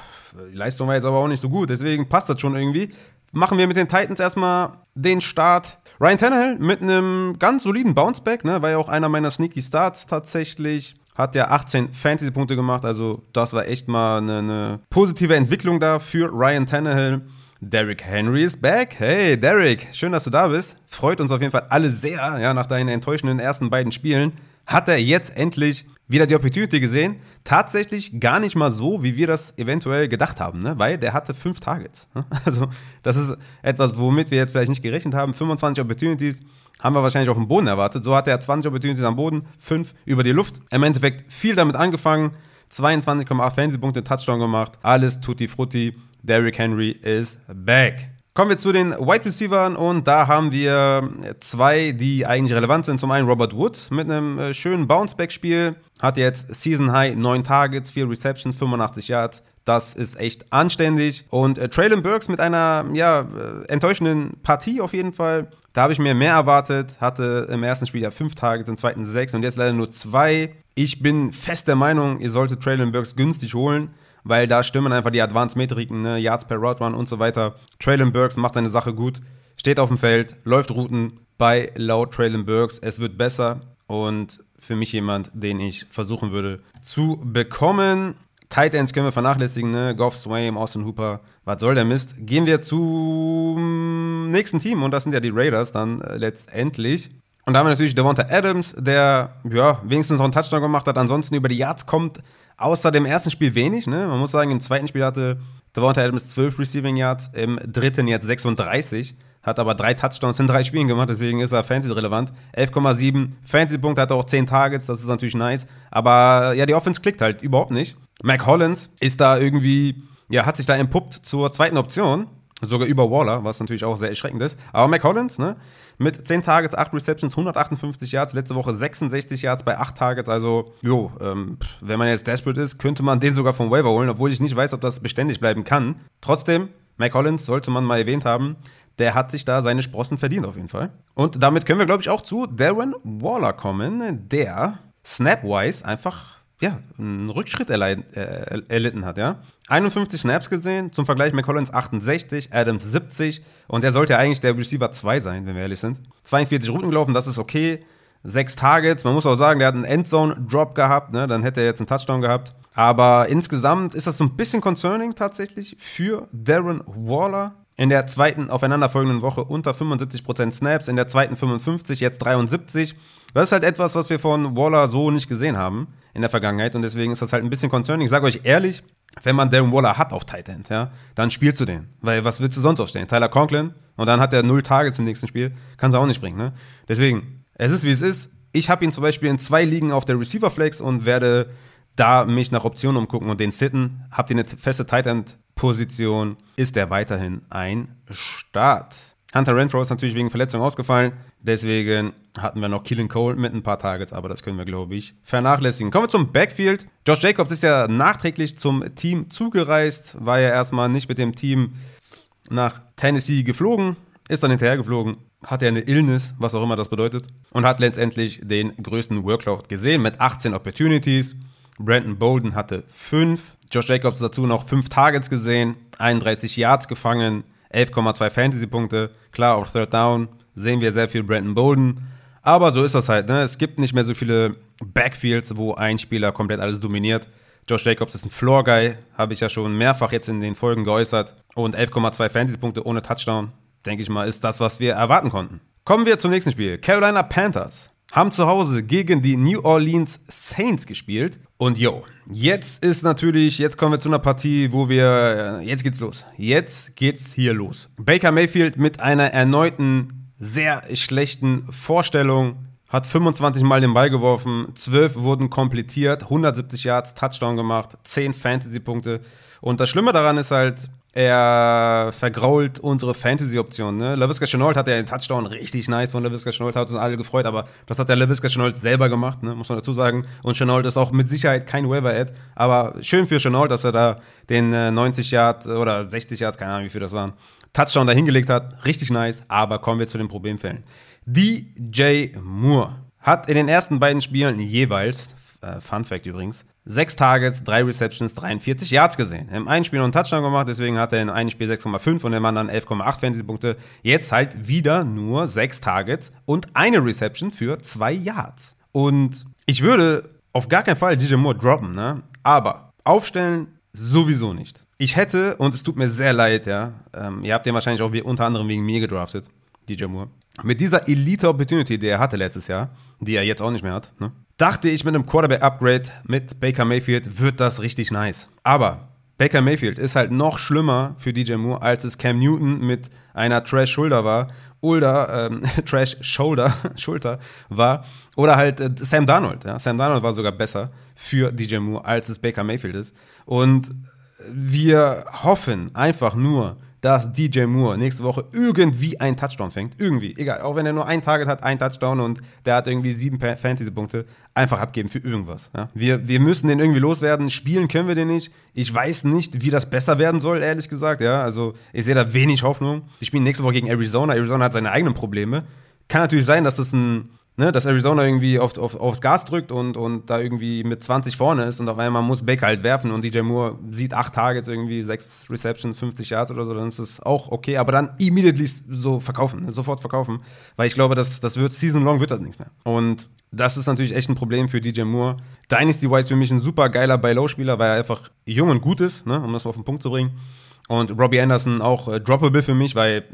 die Leistung war jetzt aber auch nicht so gut. Deswegen passt das schon irgendwie. Machen wir mit den Titans erstmal den Start. Ryan Tannehill mit einem ganz soliden Bounceback, ne, war ja auch einer meiner Sneaky Starts tatsächlich. Hat ja 18 Fantasy-Punkte gemacht, also das war echt mal eine positive Entwicklung da für Ryan Tannehill. Derrick Henry ist back. Hey Derrick, schön, dass du da bist. Freut uns auf jeden Fall alle sehr, ja, nach deinen enttäuschenden ersten beiden Spielen. Hat er jetzt endlich wieder die Opportunity gesehen? Tatsächlich gar nicht mal so, wie wir das eventuell gedacht haben, ne? Weil der hatte 5 Targets. Also das ist etwas, womit wir jetzt vielleicht nicht gerechnet haben. 25 Opportunities haben wir wahrscheinlich auf dem Boden erwartet. So hatte er 20 Opportunities am Boden, 5 über die Luft. Im Endeffekt viel damit angefangen. 22,8 Fantasy-Punkte, Touchdown gemacht. Alles tutti frutti. Derrick Henry ist back. Kommen wir zu den Wide Receivern und da haben wir 2, die eigentlich relevant sind. Zum einen Robert Woods mit einem schönen Bounceback-Spiel. Hat jetzt Season High, 9 Targets, 4 Receptions, 85 Yards. Das ist echt anständig. Und Treylon Burks mit einer, ja, enttäuschenden Partie auf jeden Fall. Da habe ich mir mehr erwartet. Hatte im ersten Spiel ja 5 Targets, im zweiten 6 und jetzt leider nur 2. Ich bin fest der Meinung, ihr solltet Treylon Burks günstig holen, weil da stimmen einfach die Advanced-Metriken, ne? Yards per Route Run und so weiter. Treylon Burks macht seine Sache gut, steht auf dem Feld, läuft Routen bei laut Treylon Burks. Es wird besser und für mich jemand, den ich versuchen würde zu bekommen. Tight Ends können wir vernachlässigen, ne? Goff, Swaim, Austin Hooper, was soll der Mist? Gehen wir zum nächsten Team und das sind ja die Raiders dann letztendlich. Und da haben wir natürlich Davante Adams, der ja wenigstens noch einen Touchdown gemacht hat, ansonsten über die Yards kommt außer dem ersten Spiel wenig, ne? Man muss sagen, im zweiten Spiel hatte Davante Adams 12 Receiving Yards, im dritten jetzt 36, hat aber 3 Touchdowns in 3 Spielen gemacht, deswegen ist er Fantasy-relevant. 11,7 Fantasy-Punkte, hatte auch 10 Targets, das ist natürlich nice, aber ja, die Offense klickt halt überhaupt nicht. Mack Hollins ist da irgendwie, ja, hat sich da entpuppt zur zweiten Option, sogar über Waller, was natürlich auch sehr erschreckend ist. Aber Mac Hollins, ne, mit 10 Targets, 8 Receptions, 158 Yards, letzte Woche 66 Yards bei 8 Targets. Also, jo, wenn man jetzt desperate ist, könnte man den sogar vom Waiver holen, obwohl ich nicht weiß, ob das beständig bleiben kann. Trotzdem, Mac Hollins sollte man mal erwähnt haben, der hat sich da seine Sprossen verdient auf jeden Fall. Und damit können wir, glaube ich, auch zu Darren Waller kommen, der snapwise einfach ja, einen Rückschritt erlitten hat, ja. 51 Snaps gesehen, zum Vergleich Mack Hollins 68, Adams 70 und er sollte eigentlich der Receiver 2 sein, wenn wir ehrlich sind. 42 Routen gelaufen, das ist okay. 6 Targets, man muss auch sagen, der hat einen Endzone-Drop gehabt, ne? Dann hätte er jetzt einen Touchdown gehabt. Aber insgesamt ist das so ein bisschen concerning tatsächlich für Darren Waller. In der zweiten aufeinanderfolgenden Woche unter 75% Snaps, in der zweiten 55, jetzt 73. Das ist halt etwas, was wir von Waller so nicht gesehen haben in der Vergangenheit und deswegen ist das halt ein bisschen concerning. Ich sage euch ehrlich, wenn man Darren Waller hat auf Tight End, ja, dann spielst du den, weil was willst du sonst aufstellen? Tyler Conklin und dann hat er 0 Targets im nächsten Spiel, kannst du auch nicht bringen, ne? Deswegen, es ist wie es ist. Ich habe ihn zum Beispiel in 2 Ligen auf der Receiver Flex und werde da mich nach Optionen umgucken und den sitten. Habt ihr eine feste Tight End Position, ist er weiterhin ein Start. Hunter Renfrow ist natürlich wegen Verletzung ausgefallen, deswegen hatten wir noch Keelan Cole mit ein paar Targets, aber das können wir, glaube ich, vernachlässigen. Kommen wir zum Backfield. Josh Jacobs ist ja nachträglich zum Team zugereist, war ja erstmal nicht mit dem Team nach Tennessee geflogen, ist dann hinterher geflogen, hat er eine Illness, was auch immer das bedeutet, und hat letztendlich den größten Workload gesehen mit 18 Opportunities. Brandon Bolden hatte 5. Josh Jacobs dazu noch 5 Targets gesehen, 31 Yards gefangen, 11,2 Fantasy-Punkte. Klar, auf Third Down sehen wir sehr viel Brandon Bolden. Aber so ist das halt, ne? Es gibt nicht mehr so viele Backfields, wo ein Spieler komplett alles dominiert. Josh Jacobs ist ein Floor-Guy, habe ich ja schon mehrfach jetzt in den Folgen geäußert. Und 11,2 Fantasy-Punkte ohne Touchdown, denke ich mal, ist das, was wir erwarten konnten. Kommen wir zum nächsten Spiel. Carolina Panthers haben zu Hause gegen die New Orleans Saints gespielt. Und yo, jetzt kommen wir zu einer Partie, wo wir, jetzt geht's los. Jetzt geht's hier los. Baker Mayfield mit einer erneuten, sehr schlechten Vorstellung. Hat 25 Mal den Ball geworfen, 12 wurden komplettiert, 170 Yards, Touchdown gemacht, 10 Fantasy-Punkte. Und das Schlimme daran ist halt, er vergrault unsere Fantasy-Optionen. Ne? Laviska Shenault hat ja den Touchdown richtig nice von Laviska Shenault, hat uns alle gefreut, aber das hat der Laviska Shenault selber gemacht, ne? Muss man dazu sagen. Und Shenault ist auch mit Sicherheit kein Waiver-Ad, aber schön für Shenault, dass er da den 90 Yards oder 60 Yards, keine Ahnung wie viel das waren, Touchdown dahingelegt hat. Richtig nice, aber kommen wir zu den Problemfällen. DJ Moore hat in den ersten beiden Spielen jeweils, Fun Fact übrigens, 6 Targets, 3 Receptions, 43 Yards gesehen. Im einen Spiel noch einen Touchdown gemacht, deswegen hat er in einem Spiel 6,5 und im anderen 11,8 Fantasy-Punkte. Jetzt halt wieder nur 6 Targets und eine Reception für 2 Yards. Und ich würde auf gar keinen Fall DJ Moore droppen, ne? Aber aufstellen sowieso nicht. Ich hätte, und es tut mir sehr leid, ja, ihr habt den wahrscheinlich auch unter anderem wegen mir gedraftet, DJ Moore. Mit dieser Elite-Opportunity, die er hatte letztes Jahr, die er jetzt auch nicht mehr hat, ne? Dachte ich, mit einem Quarterback-Upgrade mit Baker Mayfield wird das richtig nice. Aber Baker Mayfield ist halt noch schlimmer für DJ Moore, als es Cam Newton mit einer Trash-Schulter war. Oder Trash-Schulter war. Oder halt Sam Darnold. Ja? Sam Darnold war sogar besser für DJ Moore, als es Baker Mayfield ist. Und wir hoffen einfach nur, dass DJ Moore nächste Woche irgendwie einen Touchdown fängt. Irgendwie, egal. Auch wenn er nur ein Target hat, einen Touchdown und der hat irgendwie 7 Fantasy-Punkte, einfach abgeben für irgendwas. Ja? Wir müssen den irgendwie loswerden. Spielen können wir den nicht. Ich weiß nicht, wie das besser werden soll, ehrlich gesagt. Ja, also ich sehe da wenig Hoffnung. Die spielen nächste Woche gegen Arizona. Arizona hat seine eigenen Probleme. Kann natürlich sein, dass das dass Arizona irgendwie aufs Gas drückt und da irgendwie mit 20 vorne ist und auf einmal muss Baker halt werfen und DJ Moore sieht 8 Targets, irgendwie 6 Receptions, 50 Yards oder so, dann ist das auch okay, aber dann immediately so sofort verkaufen, weil ich glaube, das wird season-long wird das nichts mehr. Und das ist natürlich echt ein Problem für DJ Moore. Dynasty White ist für mich ein super geiler Buy-Low-Spieler, weil er einfach jung und gut ist, ne, um das mal auf den Punkt zu bringen. Und Robbie Anderson auch droppable für mich, weil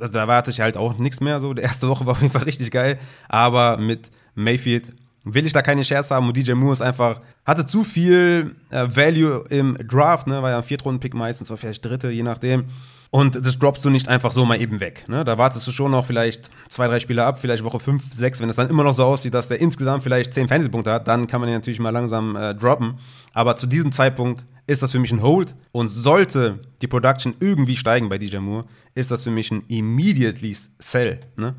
da warte ich halt auch nichts mehr so. Die erste Woche war auf jeden Fall richtig geil, aber mit Mayfield will ich da keine Scherze haben und DJ Moore ist einfach, hatte zu viel Value im Draft, ne, war ja ein 4-Runden-Pick meistens, oder vielleicht 3., je nachdem. Und das droppst du nicht einfach so mal eben weg, ne? Da wartest du schon noch vielleicht 2, 3 Spieler ab, vielleicht Woche 5, 6. Wenn es dann immer noch so aussieht, dass der insgesamt vielleicht 10 Fantasy-Punkte hat, dann kann man ihn natürlich mal langsam droppen. Aber zu diesem Zeitpunkt ist das für mich ein Hold. Und sollte die Production irgendwie steigen bei DJ Moore, ist das für mich ein immediately Sell, ne?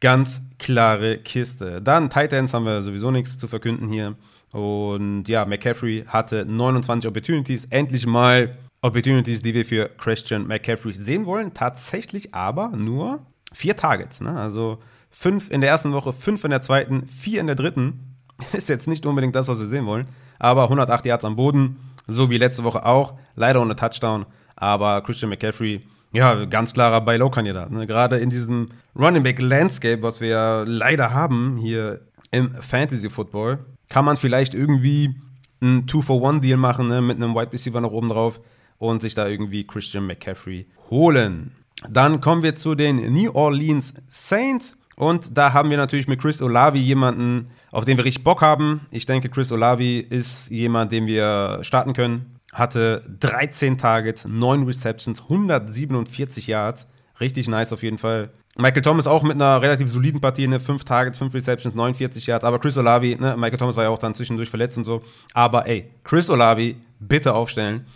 Ganz klare Kiste. Dann Tight Ends haben wir sowieso nichts zu verkünden hier. Und ja, McCaffrey hatte 29 Opportunities. Endlich mal Opportunities, die wir für Christian McCaffrey sehen wollen. Tatsächlich aber nur 4 Targets, ne? Also 5 in der ersten Woche, 5 in der zweiten, 4 in der dritten. Ist jetzt nicht unbedingt das, was wir sehen wollen. aber 108 Yards am Boden, so wie letzte Woche auch, leider ohne Touchdown, aber Christian McCaffrey, ja, ganz klarer Buy-Low-Kandidat, ne? Gerade in diesem Running-Back-Landscape, was wir leider haben hier im Fantasy-Football, kann man vielleicht irgendwie einen 2-for-1-Deal machen, ne? Mit einem Wide Receiver noch oben drauf und sich da irgendwie Christian McCaffrey holen. Dann kommen wir zu den New Orleans Saints. Und da haben wir natürlich mit Chris Olave jemanden, auf den wir richtig Bock haben. Ich denke, Chris Olave ist jemand, den wir starten können. Hatte 13 Targets, 9 Receptions, 147 Yards. Richtig nice auf jeden Fall. Michael Thomas auch mit einer relativ soliden Partie, ne? 5 Targets, 5 Receptions, 49 Yards. Aber Chris Olave, ne? Michael Thomas war ja auch dann zwischendurch verletzt und so. Aber ey, Chris Olave, bitte aufstellen.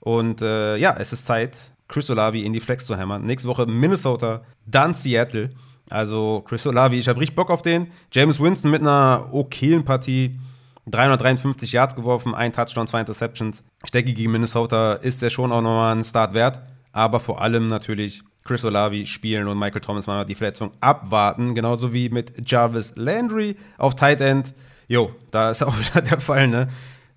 Und ja, es ist Zeit, Chris Olave in die Flex zu hämmern. Nächste Woche Minnesota, dann Seattle. Also Chris Olave, ich habe richtig Bock auf den. James Winston mit einer okayen Partie, 353 Yards geworfen, 1 Touchdown, 2 Interceptions. Ich denke, gegen Minnesota ist der schon auch nochmal ein Start wert. Aber vor allem natürlich Chris Olave spielen und Michael Thomas mal die Verletzung abwarten. Genauso wie mit Jarvis Landry auf Tight End. Jo, da ist auch wieder der Fall, ne?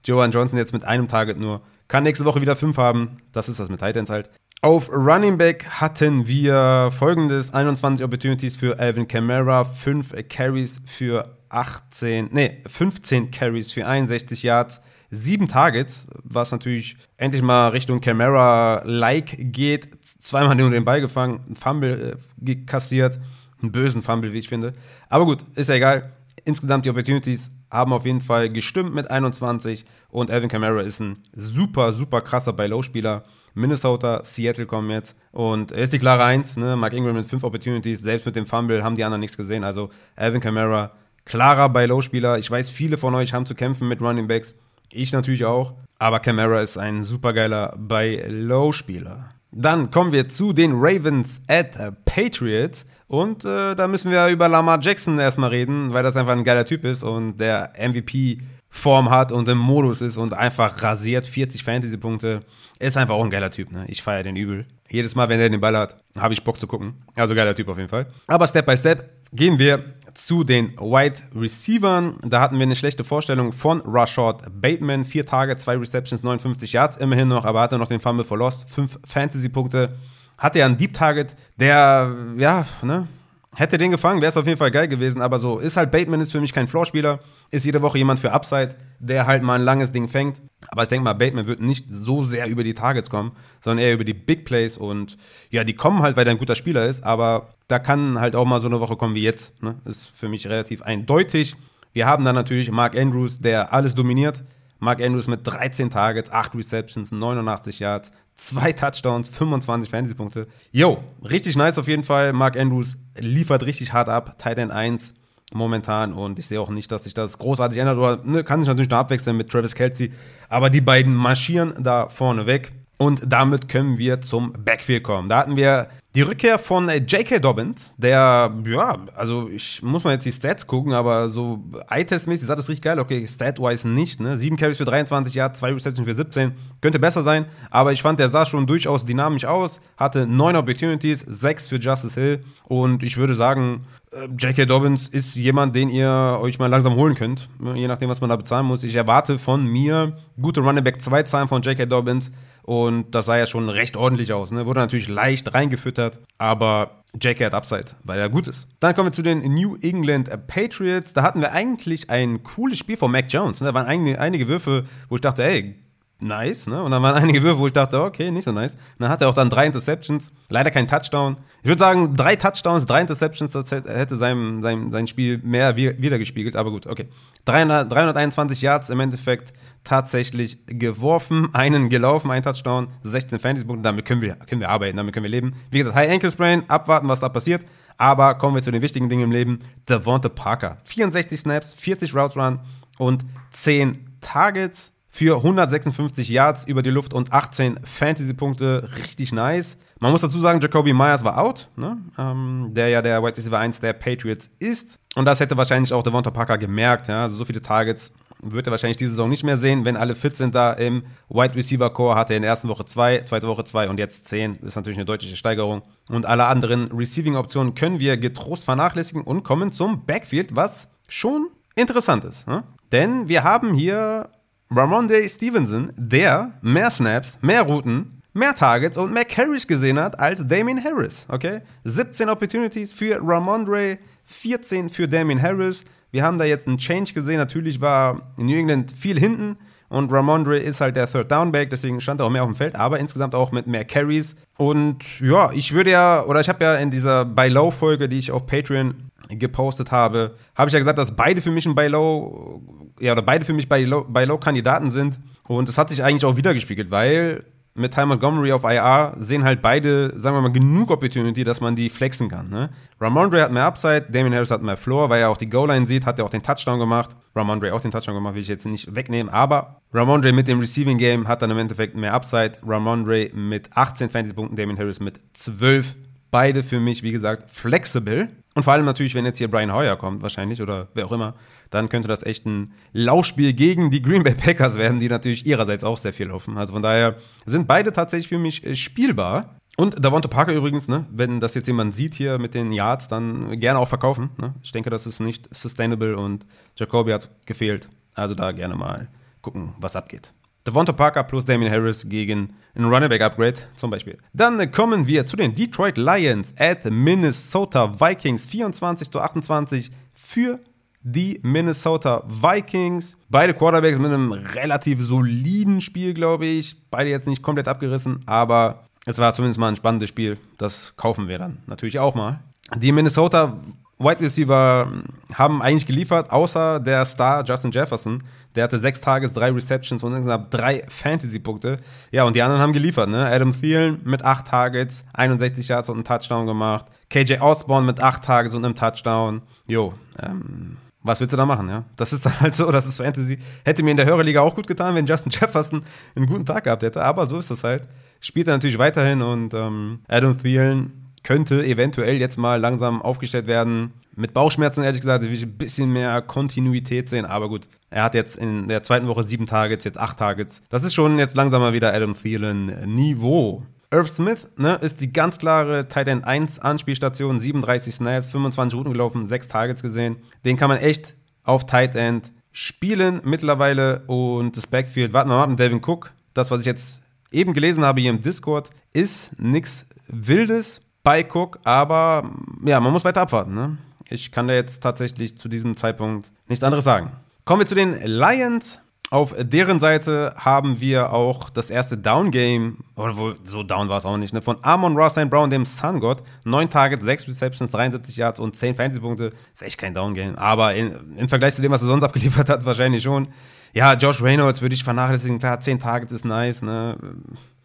Johan Johnson jetzt mit einem Target nur. Kann nächste Woche wieder 5 haben. Das ist das mit Tight Ends halt. Auf Running Back hatten wir folgendes: 21 Opportunities für Alvin Kamara, 15 Carries für 61 Yards, 7 Targets, was natürlich endlich mal Richtung Kamara-like geht. 2-mal nur den Ball gefangen, ein Fumble gekassiert, einen bösen Fumble, wie ich finde. Aber gut, ist ja egal. Insgesamt die Opportunities haben auf jeden Fall gestimmt mit 21 und Alvin Kamara ist ein super, super krasser Buy-Low-Spieler. Minnesota, Seattle kommen jetzt und er ist die klare 1, ne? Mark Ingram mit 5 Opportunities, selbst mit dem Fumble haben die anderen nichts gesehen, also Alvin Kamara, klarer Buy-Low-Spieler. Ich weiß, viele von euch haben zu kämpfen mit Running Backs, ich natürlich auch, aber Kamara ist ein supergeiler Buy-Low-Spieler. Dann kommen wir zu den Ravens at Patriots und da müssen wir über Lamar Jackson erstmal reden, weil das einfach ein geiler Typ ist und der MVP Form hat und im Modus ist und einfach rasiert, 40 Fantasy-Punkte. Er ist einfach auch ein geiler Typ, ne? Ich feiere den übel. Jedes Mal, wenn er den Ball hat, habe ich Bock zu gucken. Also geiler Typ auf jeden Fall. Aber Step by Step gehen wir zu den Wide Receivern. Da hatten wir eine schlechte Vorstellung von Rashad Bateman. 4 Targets, 2 Receptions, 59 Yards immerhin noch, aber hat er noch den Fumble for Loss. 5 Fantasy-Punkte. Hat er einen Deep Target, der, ja, ne? Hätte den gefangen, wäre es auf jeden Fall geil gewesen, aber so ist halt, Bateman ist für mich kein Floor-Spieler, ist jede Woche jemand für Upside, der halt mal ein langes Ding fängt, aber ich denke mal, Bateman wird nicht so sehr über die Targets kommen, sondern eher über die Big Plays und ja, die kommen halt, weil er ein guter Spieler ist, aber da kann halt auch mal so eine Woche kommen wie jetzt, ne? Ist für mich relativ eindeutig. Wir haben dann natürlich Mark Andrews, der alles dominiert, Mark Andrews mit 13 Targets, 8 Receptions, 89 Yards, 2 Touchdowns, 25 Fantasy-Punkte. Yo, richtig nice auf jeden Fall. Mark Andrews liefert richtig hart ab. Tight End 1 momentan. Und ich sehe auch nicht, dass sich das großartig ändert. Oder, ne, kann sich natürlich noch abwechseln mit Travis Kelce. Aber die beiden marschieren da vorne weg. Und damit können wir zum Backfield kommen. Da hatten wir die Rückkehr von J.K. Dobbins. Der, ja, also ich muss mal jetzt die Stats gucken, aber so Eye-Test-mäßig sah das richtig geil. Okay, Stat-wise nicht, ne? 7 Carries für 23 Yards, 2 Receptions für 17. Könnte besser sein, aber ich fand, der sah schon durchaus dynamisch aus. Hatte 9 Opportunities, 6 für Justice Hill. Und ich würde sagen, J.K. Dobbins ist jemand, den ihr euch mal langsam holen könnt. Je nachdem, was man da bezahlen muss. Ich erwarte von mir gute Running Back 2 Zahlen von J.K. Dobbins. Und das sah ja schon recht ordentlich aus, ne? Wurde natürlich leicht reingefüttert, aber J.K. hat Upside, weil er gut ist. Dann kommen wir zu den New England Patriots. Da hatten wir eigentlich ein cooles Spiel von Mac Jones, ne? Da waren einige Würfe, wo ich dachte, ey, nice, ne? Und dann waren einige Würfe, wo ich dachte, okay, nicht so nice. Und dann hat er auch dann 3 Interceptions, leider kein Touchdown. Ich würde sagen, 3 Touchdowns, 3 Interceptions, das hätte sein Spiel mehr wiedergespiegelt, aber gut, okay. 321 Yards im Endeffekt tatsächlich geworfen, einen gelaufen, ein Touchdown, 16 Fantasy-Punkte, damit können wir arbeiten, damit können wir leben. Wie gesagt, High Ankle Sprain, abwarten, was da passiert, aber kommen wir zu den wichtigen Dingen im Leben. Devonta Parker, 64 Snaps, 40 Route Run und 10 Targets. Für 156 Yards über die Luft und 18 Fantasy-Punkte. Richtig nice. Man muss dazu sagen, Jakobi Meyers war out, ne? Der ja der Wide Receiver 1 der Patriots ist. Und das hätte wahrscheinlich auch Devonta Parker gemerkt. Ja? Also so viele Targets wird er wahrscheinlich diese Saison nicht mehr sehen. Wenn alle fit sind da im Wide Receiver Core, hat er in der ersten Woche 2, zweite Woche 2 und jetzt 10. Das ist natürlich eine deutliche Steigerung. Und alle anderen Receiving-Optionen können wir getrost vernachlässigen und kommen zum Backfield, was schon interessant ist. Ne? Denn wir haben hier Ramondre Stevenson, der mehr Snaps, mehr Routen, mehr Targets und mehr Carries gesehen hat als Damien Harris, okay? 17 Opportunities für Ramondre, 14 für Damien Harris. Wir haben da jetzt einen Change gesehen. Natürlich war New England viel hinten und Ramondre ist halt der Third Down Back, deswegen stand er auch mehr auf dem Feld, aber insgesamt auch mit mehr Carries. Und ja, ich habe ja in dieser Buy-Low-Folge, die ich auf Patreon gepostet habe, habe ich ja gesagt, dass beide für mich ein Buy-Low-Kandidaten sind. Und das hat sich eigentlich auch wiedergespiegelt, weil mit Ty Montgomery auf IR sehen halt beide, sagen wir mal, genug Opportunity, dass man die flexen kann, ne? Ramondre hat mehr Upside, Damien Harris hat mehr Floor, weil er auch die Goal-Line sieht, hat er auch den Touchdown gemacht. Ramondre auch den Touchdown gemacht, will ich jetzt nicht wegnehmen, aber Ramondre mit dem Receiving-Game hat dann im Endeffekt mehr Upside. Ramondre mit 18 Fantasy-Punkten, Damien Harris mit 12. Beide für mich, wie gesagt, flexible. Und vor allem natürlich, wenn jetzt hier Brian Hoyer kommt, wahrscheinlich, oder wer auch immer, dann könnte das echt ein Laufspiel gegen die Green Bay Packers werden, die natürlich ihrerseits auch sehr viel laufen. Also von daher sind beide tatsächlich für mich spielbar. Und Davante Parker übrigens, ne, wenn das jetzt jemand sieht hier mit den Yards, dann gerne auch verkaufen, ne? Ich denke, das ist nicht sustainable und Jacoby hat gefehlt. Also da gerne mal gucken, was abgeht. Davante Parker plus Damien Harris gegen ein Running Back Upgrade zum Beispiel. Dann kommen wir zu den Detroit Lions at Minnesota Vikings. 24-28 für die Minnesota Vikings. Beide Quarterbacks mit einem relativ soliden Spiel, glaube ich. Beide jetzt nicht komplett abgerissen, aber es war zumindest mal ein spannendes Spiel. Das kaufen wir dann natürlich auch mal. Die Minnesota Wide Receiver haben eigentlich geliefert, außer der Star Justin Jefferson. Der hatte 6 Targets, 3 Receptions und insgesamt 3 Fantasy-Punkte. Ja, und die anderen haben geliefert, ne? Adam Thielen mit 8 Targets, 61 Yards und einen Touchdown gemacht. KJ Osborne mit 8 Targets und einem Touchdown. Jo, was willst du da machen, ja? Das ist dann halt so, das ist Fantasy. Hätte mir in der Hörerliga auch gut getan, wenn Justin Jefferson einen guten Tag gehabt hätte, aber so ist das halt. Spielt er natürlich weiterhin und Adam Thielen könnte eventuell jetzt mal langsam aufgestellt werden. Mit Bauchschmerzen, ehrlich gesagt, will ich ein bisschen mehr Kontinuität sehen. Aber gut, er hat jetzt in der zweiten Woche 7 Targets, jetzt 8 Targets. Das ist schon jetzt langsam mal wieder Adam Thielen-Niveau. Irv Smith, ne, ist die ganz klare Tight End 1 Anspielstation. 37 Snaps, 25 Routen gelaufen, 6 Targets gesehen. Den kann man echt auf Tight End spielen mittlerweile. Und das Backfield, warten wir mal ab mit Dalvin Cook. Das, was ich jetzt eben gelesen habe hier im Discord, ist nichts Wildes bei Cook, aber ja, man muss weiter abwarten, ne? Ich kann da jetzt tatsächlich zu diesem Zeitpunkt nichts anderes sagen. Kommen wir zu den Lions. Auf deren Seite haben wir auch das erste Down-Game, obwohl so down war es auch nicht, ne? Von Amon-Ra St. Brown, dem Sun-Gott. 9 Targets, 6 Receptions, 73 Yards und 10 Fantasy-Punkte. Ist echt kein Down-Game, aber im Vergleich zu dem, was er sonst abgeliefert hat, wahrscheinlich schon. Ja, Josh Reynolds würde ich vernachlässigen. Klar, 10 Targets ist nice, ne?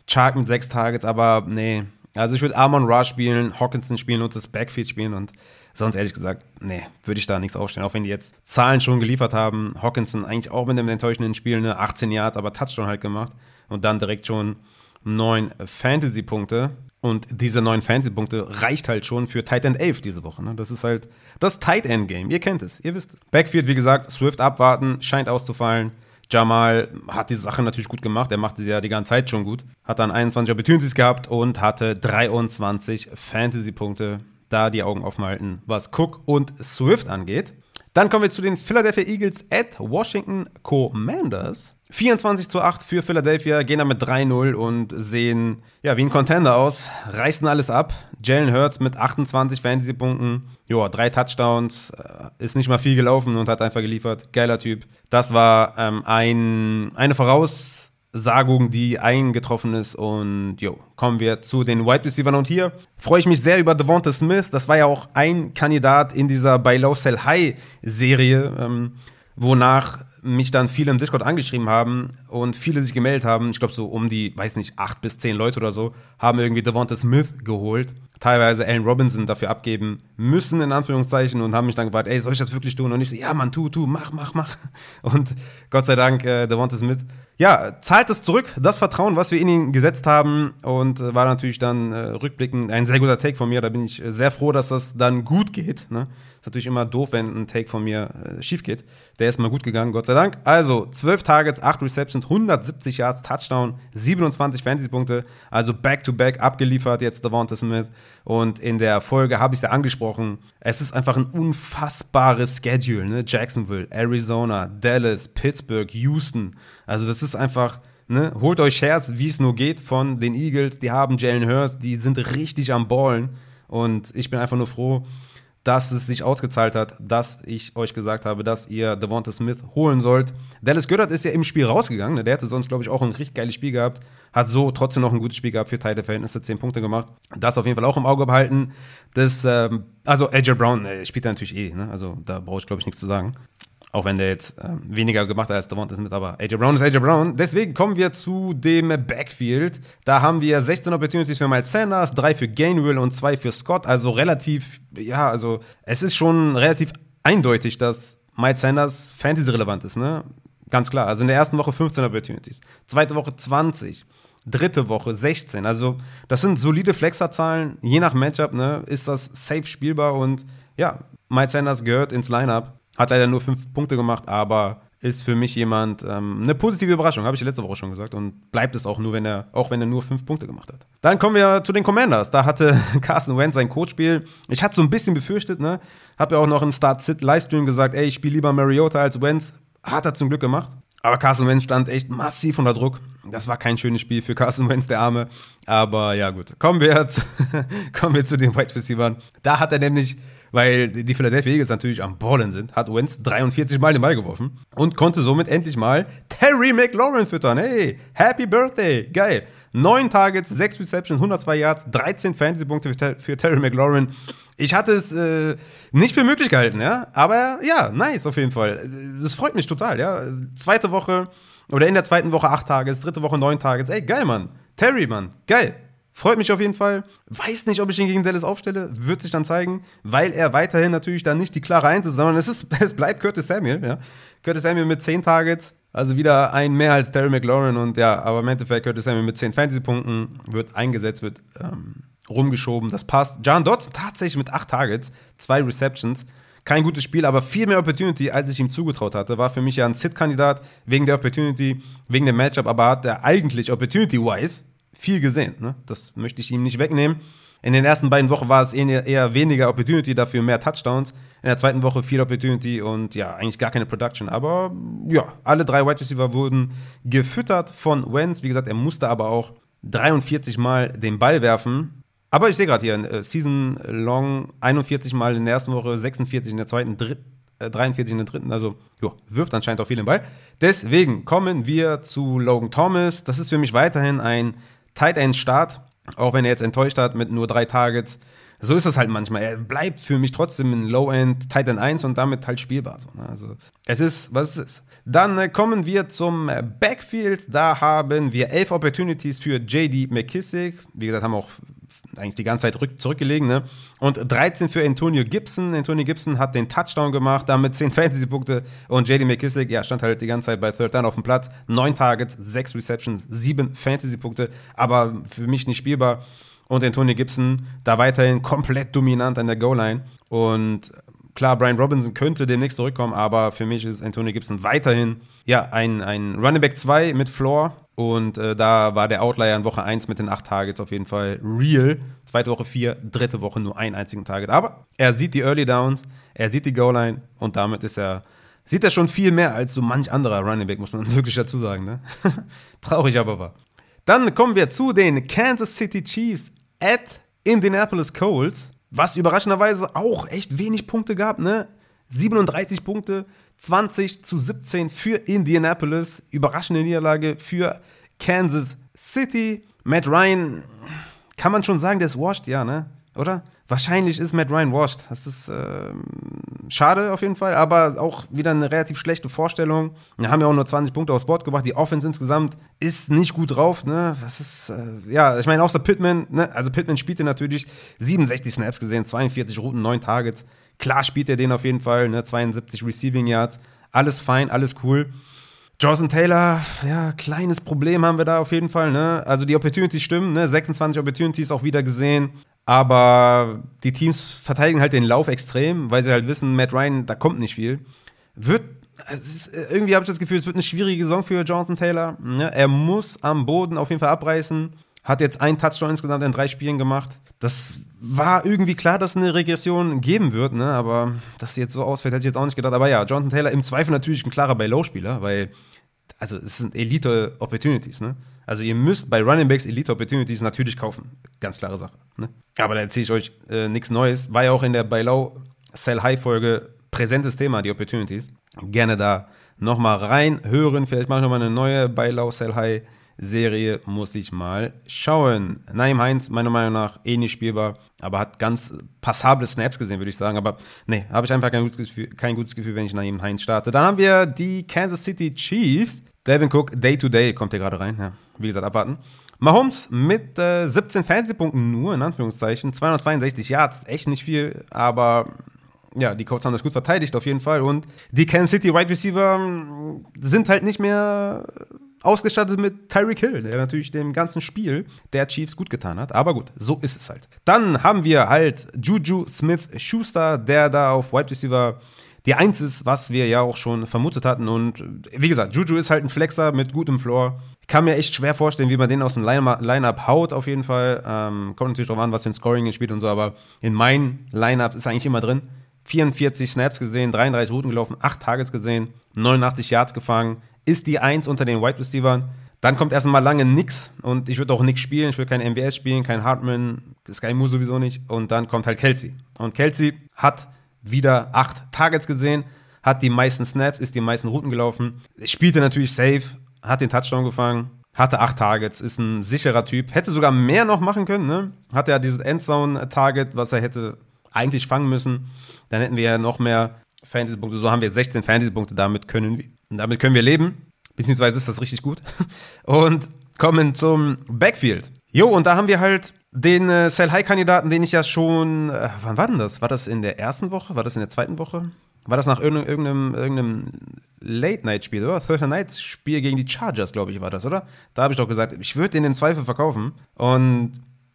Chark mit 6 Targets, aber nee. Also ich würde Amon-Ra spielen, Hawkinson spielen und das Backfield spielen und sonst ehrlich gesagt, nee, würde ich da nichts aufstellen. Auch wenn die jetzt Zahlen schon geliefert haben. Hawkinson eigentlich auch mit einem enttäuschenden Spiel, ne, 18 Yards, aber Touchdown halt gemacht und dann direkt schon 9 Fantasy-Punkte. Und diese 9 Fantasy-Punkte reicht halt schon für Tight End 11 diese Woche, ne? Das ist halt das Tight End-Game. Ihr kennt es, ihr wisst es. Backfield, wie gesagt, Swift abwarten, scheint auszufallen. Jamaal hat die Sache natürlich gut gemacht. Er machte sie ja die ganze Zeit schon gut. Hat dann 21 Opportunities gehabt und hatte 23 Fantasy-Punkte. Da die Augen offen halten, was Cook und Swift angeht. Dann kommen wir zu den Philadelphia Eagles at Washington Commanders. 24-8 für Philadelphia, gehen damit 3-0 und sehen ja wie ein Contender aus, reißen alles ab. Jalen Hurts mit 28 Fantasy-Punkten, joa, 3 Touchdowns, ist nicht mal viel gelaufen und hat einfach geliefert. Geiler Typ. Das war eine Voraussagung, die eingetroffen ist und jo, kommen wir zu den Wide Receivers und hier freue ich mich sehr über Devonta Smith. Das war ja auch ein Kandidat in dieser Buy Low Sell High Serie, wonach mich dann viele im Discord angeschrieben haben und viele sich gemeldet haben. Ich glaube so um die, 8 bis 10 Leute oder so, haben irgendwie Devonta Smith geholt. Teilweise Allen Robinson dafür abgeben müssen, in Anführungszeichen, und haben mich dann gefragt, ey, soll ich das wirklich tun? Und ich so, ja, Mann, mach. Und Gott sei Dank, Devonta Smith, ja, zahlt es zurück, das Vertrauen, was wir in ihn gesetzt haben, und war natürlich dann rückblickend ein sehr guter Take von mir. Da bin ich sehr froh, dass das dann gut geht, ne? Ist natürlich immer doof, wenn ein Take von mir schief geht. Der ist mal gut gegangen, Gott sei Dank. Also, 12 Targets, 8 Receptions, 170 Yards, Touchdown, 27 Fantasy-Punkte, also Back-to-Back abgeliefert jetzt Devonta Smith. Und in der Folge habe ich es ja angesprochen, es ist einfach ein unfassbares Schedule, ne? Jacksonville, Arizona, Dallas, Pittsburgh, Houston. Also das ist einfach, ne? Holt euch Shares, wie es nur geht, von den Eagles. Die haben Jalen Hurst, die sind richtig am Ballen. Und ich bin einfach nur froh, dass es sich ausgezahlt hat, dass ich euch gesagt habe, dass ihr Devonta Smith holen sollt. Dallas Goedert ist ja im Spiel rausgegangen. Ne? Der hätte sonst, glaube ich, auch ein richtig geiles Spiel gehabt. Hat so trotzdem noch ein gutes Spiel gehabt für Tight-End-Verhältnisse, 10 Punkte gemacht. Das auf jeden Fall auch im Auge behalten. Das, also A.J. Brown spielt da natürlich eh. Ne? Also da brauche ich, glaube ich, nichts zu sagen. Auch wenn der jetzt weniger gemacht hat als Devonta Smith, aber A.J. Brown ist A.J. Brown. Deswegen kommen wir zu dem Backfield. Da haben wir 16 Opportunities für Miles Sanders, 3 für Gainwell und 2 für Scott. Also relativ, ja, also es ist schon relativ eindeutig, dass Miles Sanders Fantasy-relevant ist, ne? Ganz klar. Also in der ersten Woche 15 Opportunities, zweite Woche 20, dritte Woche 16. Also das sind solide Flexer-Zahlen. Je nach Matchup, ne, ist das safe spielbar und ja, Miles Sanders gehört ins Lineup. Hat leider nur 5 Punkte gemacht, aber ist für mich jemand eine positive Überraschung, habe ich letzte Woche schon gesagt. Und bleibt es auch nur, wenn er nur 5 Punkte gemacht hat. Dann kommen wir zu den Commanders. Da hatte Carson Wentz sein Coachspiel. Ich hatte so ein bisschen befürchtet, ne? Habe ja auch noch im Start-Sit-Livestream gesagt, ey, ich spiele lieber Mariota als Wentz. Hat er zum Glück gemacht. Aber Carson Wentz stand echt massiv unter Druck. Das war kein schönes Spiel für Carson Wentz, der Arme. Aber ja, gut. Kommen wir zu den Wide Receivers. Da hat er nämlich, weil die Philadelphia Eagles natürlich am Ballen sind, hat Wentz 43 Mal den Ball geworfen und konnte somit endlich mal Terry McLaurin füttern. Hey, Happy Birthday, geil. 9 Targets, 6 Receptions, 102 Yards, 13 Fantasy-Punkte für Terry McLaurin. Ich hatte es nicht für möglich gehalten, ja, aber ja, nice auf jeden Fall. Das freut mich total, ja. In der zweiten Woche 8 Targets, dritte Woche 9 Targets. Ey, geil, Mann. Terry, Mann, geil. Freut mich auf jeden Fall. Weiß nicht, ob ich ihn gegen Dallas aufstelle. Wird sich dann zeigen, weil er weiterhin natürlich dann nicht die klare Eins ist, sondern es bleibt Curtis Samuel. Ja? Curtis Samuel mit 10 Targets, also wieder ein mehr als Terry McLaurin. Und ja, aber im Endeffekt Curtis Samuel mit 10 Fantasy-Punkten wird eingesetzt, wird rumgeschoben. Das passt. John Dodson tatsächlich mit 8 Targets, 2 Receptions. Kein gutes Spiel, aber viel mehr Opportunity, als ich ihm zugetraut hatte. War für mich ja ein Sit-Kandidat wegen der Opportunity, wegen dem Matchup, aber hat er eigentlich Opportunity-wise viel gesehen, ne? Das möchte ich ihm nicht wegnehmen. In den ersten beiden Wochen war es eher weniger Opportunity, dafür mehr Touchdowns. In der zweiten Woche viel Opportunity und ja, eigentlich gar keine Production. Aber ja, alle 3 Wide Receiver wurden gefüttert von Wentz. Wie gesagt, er musste aber auch 43 Mal den Ball werfen. Aber ich sehe gerade hier, Season Long 41 Mal in der ersten Woche, 46 in der zweiten, 43 in der dritten, also jo, wirft anscheinend auch viel den Ball. Deswegen kommen wir zu Logan Thomas. Das ist für mich weiterhin ein Tight End Start, auch wenn er jetzt enttäuscht hat mit nur 3 Targets. So ist das halt manchmal. Er bleibt für mich trotzdem in Low-End Tight End 1 und damit halt spielbar. Also es ist, was es ist. Dann kommen wir zum Backfield. Da haben wir 11 Opportunities für J.D. McKissic. Wie gesagt, haben wir auch eigentlich die ganze Zeit zurückgelegen, ne? Und 13 für Antonio Gibson. Antonio Gibson hat den Touchdown gemacht, damit 10 Fantasy-Punkte. Und J.D. McKissic, ja, stand halt die ganze Zeit bei Third Down auf dem Platz. 9 Targets, 6 Receptions, 7 Fantasy-Punkte, aber für mich nicht spielbar. Und Antonio Gibson da weiterhin komplett dominant an der Goal-Line. Und klar, Brian Robinson könnte demnächst zurückkommen, aber für mich ist Antonio Gibson weiterhin ja ein Running Back 2 mit Floor. Und da war der Outlier in Woche 1 mit den 8 Targets auf jeden Fall real. Zweite Woche 4, dritte Woche nur einen einzigen Target. Aber er sieht die Early Downs, er sieht die Goal-Line und damit sieht er schon viel mehr als so manch anderer Running Back, muss man wirklich dazu sagen, ne? Traurig, aber wahr. Dann kommen wir zu den Kansas City Chiefs at Indianapolis Colts, was überraschenderweise auch echt wenig Punkte gab, ne? 37 Punkte, 20-17 für Indianapolis. Überraschende Niederlage für Kansas City. Matt Ryan, kann man schon sagen, der ist washed, ja, ne? Oder? Wahrscheinlich ist Matt Ryan washed. Das ist schade auf jeden Fall, aber auch wieder eine relativ schlechte Vorstellung. Wir haben ja auch nur 20 Punkte aufs Board gebracht. Die Offense insgesamt ist nicht gut drauf, ne? Das ist, ich meine, außer Pittman, ne? Also Pittman spielte natürlich 67 Snaps gesehen, 42 Routen, 9 Targets. Klar spielt er den auf jeden Fall, ne? 72 Receiving Yards, alles fein, alles cool. Jonathan Taylor, ja, kleines Problem haben wir da auf jeden Fall, ne? Also die Opportunities stimmen, ne? 26 Opportunities auch wieder gesehen, aber die Teams verteidigen halt den Lauf extrem, weil sie halt wissen, Matt Ryan, da kommt nicht viel. Irgendwie habe ich das Gefühl, es wird eine schwierige Saison für Jonathan Taylor, ne? Er muss am Boden auf jeden Fall abreißen. hat jetzt einen Touchdown insgesamt in 3 Spielen gemacht. Das war irgendwie klar, dass es eine Regression geben wird, ne? Aber dass sie jetzt so ausfällt, hätte ich jetzt auch nicht gedacht. Aber ja, Jonathan Taylor im Zweifel natürlich ein klarer Buy-Low-Spieler, weil, also es sind Elite-Opportunities, ne? Also ihr müsst bei Running Backs Elite-Opportunities natürlich kaufen. Ganz klare Sache, ne? Aber da erzähle ich euch nichts Neues. War ja auch in der Buy-Low-Sell-High-Folge präsentes Thema, die Opportunities. Gerne da nochmal reinhören. Vielleicht mache ich nochmal eine neue Buy-Low-Sell-High Serie, muss ich mal schauen. Naeem Heinz, meiner Meinung nach, nicht spielbar, aber hat ganz passable Snaps gesehen, würde ich sagen. Aber nee, habe ich einfach kein gutes Gefühl, wenn ich Naeem Heinz starte. Dann haben wir die Kansas City Chiefs. Dalvin Cook, Day-to-Day, kommt hier gerade rein. Ja, wie gesagt, abwarten. Mahomes mit 17 Fantasy-Punkten nur, in Anführungszeichen. 262 Yards, echt nicht viel, aber ja, die Colts haben das gut verteidigt auf jeden Fall. Und die Kansas City Wide Receiver sind halt nicht mehr ausgestattet mit Tyreek Hill, der natürlich dem ganzen Spiel der Chiefs gut getan hat. Aber gut, so ist es halt. Dann haben wir halt Juju Smith-Schuster, der da auf Wide Receiver die Eins ist, was wir ja auch schon vermutet hatten. Und wie gesagt, Juju ist halt ein Flexer mit gutem Floor. Ich kann mir echt schwer vorstellen, wie man den aus dem Line-Up haut auf jeden Fall. Kommt natürlich drauf an, was für ein Scoring er spielt und so, aber in meinen Line-Ups ist eigentlich immer drin. 44 Snaps gesehen, 33 Routen gelaufen, 8 Targets gesehen, 89 Yards gefangen. Ist die 1 unter den Wide Receivern. Dann kommt erstmal lange nix. Und ich würde auch nix spielen. Ich will kein MBS spielen, kein Hartman, Sky Moore sowieso nicht. Und dann kommt halt Kelsey. Und Kelsey hat wieder 8 Targets gesehen, hat die meisten Snaps, ist die meisten Routen gelaufen. Spielte natürlich safe, hat den Touchdown gefangen, hatte 8 Targets, ist ein sicherer Typ. Hätte sogar mehr noch machen können, ne? Hatte ja dieses Endzone-Target, was er hätte eigentlich fangen müssen. Dann hätten wir ja noch mehr Fantasy-Punkte. So haben wir 16 Fantasy-Punkte. Damit können wir leben. Beziehungsweise ist das richtig gut. Und kommen zum Backfield. Jo, und da haben wir halt den Sell-High-Kandidaten, den ich ja schon wann war denn das? War das in der ersten Woche? War das in der zweiten Woche? War das nach irgendeinem Late-Night-Spiel, oder? Thursday-Night-Spiel gegen die Chargers, glaube ich, war das, oder? Da habe ich doch gesagt, ich würde den im Zweifel verkaufen. Und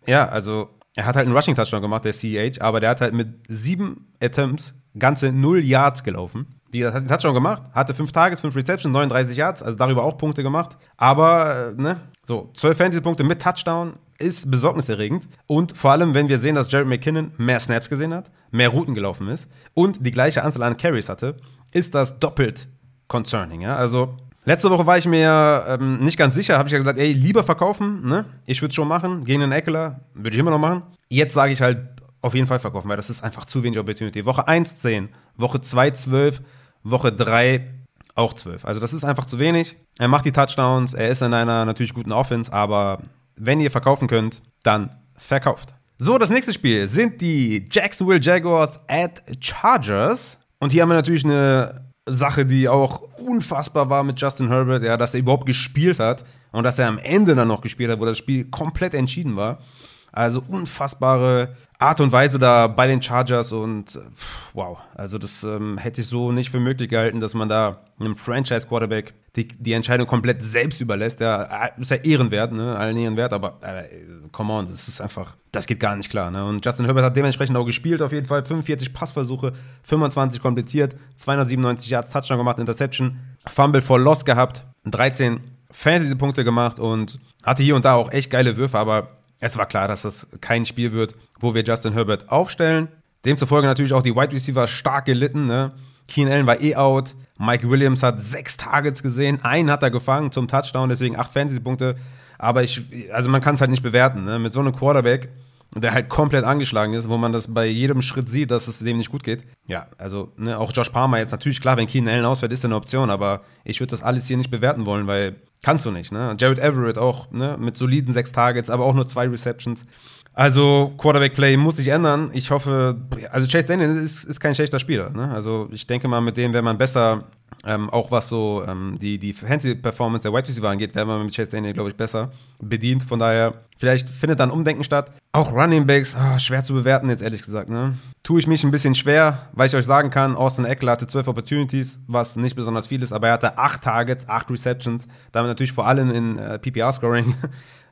ja, also er hat halt einen Rushing-Touchdown gemacht, der CEH, aber der hat halt mit 7 Attempts ganze 0 Yards gelaufen. Wie gesagt, hat den Touchdown gemacht, hatte 5 Targets, 5 Receptions, 39 Yards, also darüber auch Punkte gemacht. Aber, ne, so, 12 Fantasy-Punkte mit Touchdown ist besorgniserregend. Und vor allem, wenn wir sehen, dass Jared McKinnon mehr Snaps gesehen hat, mehr Routen gelaufen ist und die gleiche Anzahl an Carries hatte, ist das doppelt concerning, ja, also letzte Woche war ich mir nicht ganz sicher, habe ich ja gesagt, ey, lieber verkaufen, ne? Ich würde es schon machen, gegen den Eckler, würde ich immer noch machen. Jetzt sage ich halt, auf jeden Fall verkaufen, weil das ist einfach zu wenig Opportunity. Woche 1, 10, Woche 2, 12, Woche 3, auch 12. Also das ist einfach zu wenig. Er macht die Touchdowns, er ist in einer natürlich guten Offense, aber wenn ihr verkaufen könnt, dann verkauft. So, das nächste Spiel sind die Jacksonville Jaguars at Chargers. Und hier haben wir natürlich eine Sache, die auch unfassbar war mit Justin Herbert, ja, dass er überhaupt gespielt hat und dass er am Ende dann noch gespielt hat, wo das Spiel komplett entschieden war. Also unfassbare Art und Weise da bei den Chargers und wow, also das hätte ich so nicht für möglich gehalten, dass man da einem Franchise-Quarterback die Entscheidung komplett selbst überlässt. Ja, ist ja ehrenwert, ne, allen ehrenwert, aber come on, das ist einfach, das geht gar nicht klar, ne? Und Justin Herbert hat dementsprechend auch gespielt auf jeden Fall, 45 Passversuche, 25 kompliziert, 297 Yards Touchdown gemacht, Interception, Fumble for Loss gehabt, 13 Fantasy-Punkte gemacht und hatte hier und da auch echt geile Würfe, aber es war klar, dass das kein Spiel wird, wo wir Justin Herbert aufstellen. Demzufolge natürlich auch die Wide Receiver stark gelitten, ne? Keenan Allen war out. Mike Williams hat 6 Targets gesehen. Einen hat er gefangen zum Touchdown, deswegen 8 Fantasy-Punkte. Aber also man kann es halt nicht bewerten, ne? Mit so einem Quarterback, der halt komplett angeschlagen ist, wo man das bei jedem Schritt sieht, dass es dem nicht gut geht. Ja, also ne, auch Josh Palmer jetzt natürlich, klar, wenn Keenan Allen ausfällt, ist er eine Option. Aber ich würde das alles hier nicht bewerten wollen, weil kannst du nicht, ne? Jared Everett auch, ne, mit soliden 6 Targets, aber auch nur 2 Receptions. Also Quarterback-Play muss sich ändern. Ich hoffe, also Chase Daniel ist kein schlechter Spieler, ne? Also ich denke mal, mit dem wäre man besser, auch was so die Fantasy-Performance der Wide Receiver angeht, wäre man mit Chase Daniel, glaube ich, besser bedient. Von daher, vielleicht findet da ein Umdenken statt. Auch Running Backs, schwer zu bewerten jetzt, ehrlich gesagt, ne? Tue ich mich ein bisschen schwer, weil ich euch sagen kann, Austin Eckler hatte 12 Opportunities, was nicht besonders viel ist, aber er hatte 8 Targets, 8 Receptions, damit natürlich vor allem in PPR-Scoring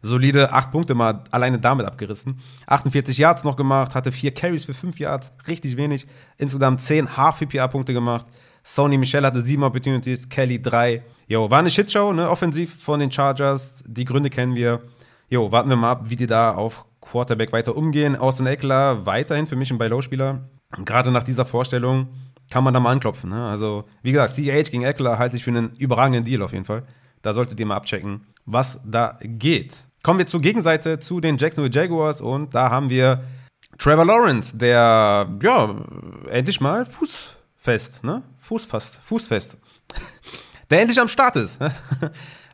solide 8 Punkte mal alleine damit abgerissen. 48 Yards noch gemacht, hatte 4 Carries für 5 Yards, richtig wenig. Insgesamt 10 Half-PPR-Punkte gemacht. Sony Michel hatte 7 Opportunities, Kelly 3. Jo, war eine Shitshow, ne, offensiv von den Chargers. Die Gründe kennen wir. Jo, warten wir mal ab, wie die da auf Quarterback weiter umgehen. Austin Eckler weiterhin für mich ein Buy-Low-Spieler. Gerade nach dieser Vorstellung kann man da mal anklopfen. Ne? Also, wie gesagt, CH gegen Eckler halte ich für einen überragenden Deal auf jeden Fall. Da solltet ihr mal abchecken, was da geht. Kommen wir zur Gegenseite, zu den Jacksonville Jaguars. Und da haben wir Trevor Lawrence, der, ja, endlich mal fußfest, ne? Fußfest. Der endlich am Start ist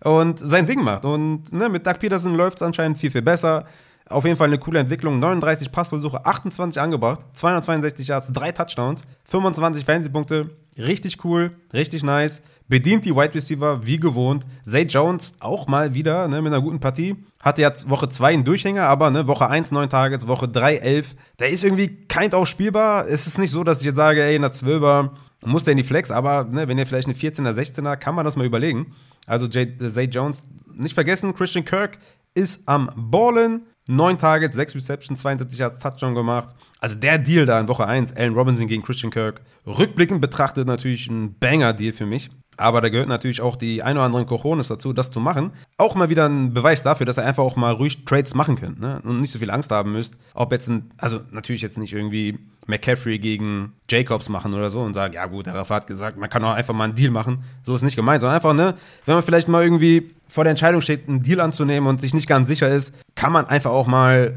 und sein Ding macht. Und ne, mit Doug Peterson läuft es anscheinend viel, viel besser. Auf jeden Fall eine coole Entwicklung. 39 Passversuche, 28 angebracht, 262 Yards, 3 Touchdowns, 25 Fantasy-Punkte. Richtig cool, richtig nice. Bedient die Wide Receiver wie gewohnt. Zay Jones auch mal wieder, ne, mit einer guten Partie. Hatte jetzt Woche 2 einen Durchhänger, aber ne, Woche 1 9 Targets, Woche 3 11. Der ist irgendwie kein auch spielbar. Es ist nicht so, dass ich jetzt sage, ey, in der 12er muss der in die Flex, aber ne, wenn ihr vielleicht eine 14er, 16er, kann man das mal überlegen. Also Zay Jones nicht vergessen. Christian Kirk ist am Ballen. 9 Targets, 6 Receptions, 72 Yards, Touchdown gemacht. Also der Deal da in Woche 1, Allen Robinson gegen Christian Kirk. Rückblickend betrachtet natürlich ein Banger-Deal für mich. Aber da gehört natürlich auch die ein oder anderen Cojones dazu, das zu machen. Auch mal wieder ein Beweis dafür, dass ihr einfach auch mal ruhig Trades machen könnt, ne? Und nicht so viel Angst haben müsst. Ob jetzt also natürlich jetzt nicht irgendwie McCaffrey gegen Jacobs machen oder so und sagen, ja gut, der Rafa hat gesagt, man kann auch einfach mal einen Deal machen. So ist nicht gemeint, sondern einfach, ne, wenn man vielleicht mal irgendwie vor der Entscheidung steht, einen Deal anzunehmen und sich nicht ganz sicher ist, kann man einfach auch mal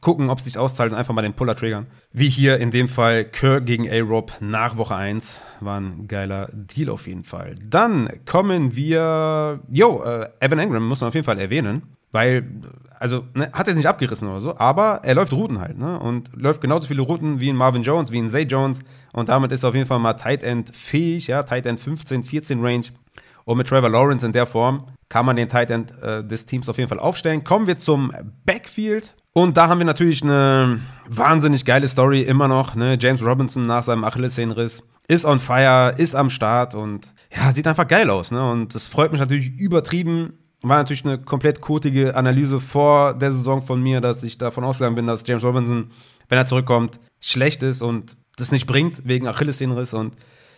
gucken, ob es sich auszahlt und einfach mal den Puller triggern. Wie hier in dem Fall Kirk gegen A-Rob nach Woche 1. War ein geiler Deal auf jeden Fall. Dann kommen wir, Evan Engram muss man auf jeden Fall erwähnen, weil, also, ne, hat jetzt nicht abgerissen oder so, aber er läuft Routen halt, ne, und läuft genauso viele Routen wie ein Marvin Jones, wie ein Zay Jones und damit ist er auf jeden Fall mal Tight End fähig, ja, Tight End 15, 14 Range und mit Trevor Lawrence in der Form kann man den Tight End des Teams auf jeden Fall aufstellen. Kommen wir zum Backfield. Und da haben wir natürlich eine wahnsinnig geile Story immer noch, ne? James Robinson nach seinem Achillessehnenriss ist on fire, ist am Start und ja, sieht einfach geil aus, ne? Und das freut mich natürlich übertrieben. War natürlich eine komplett kotige Analyse vor der Saison von mir, dass ich davon ausgegangen bin, dass James Robinson, wenn er zurückkommt, schlecht ist und das nicht bringt wegen Achillessehnenriss und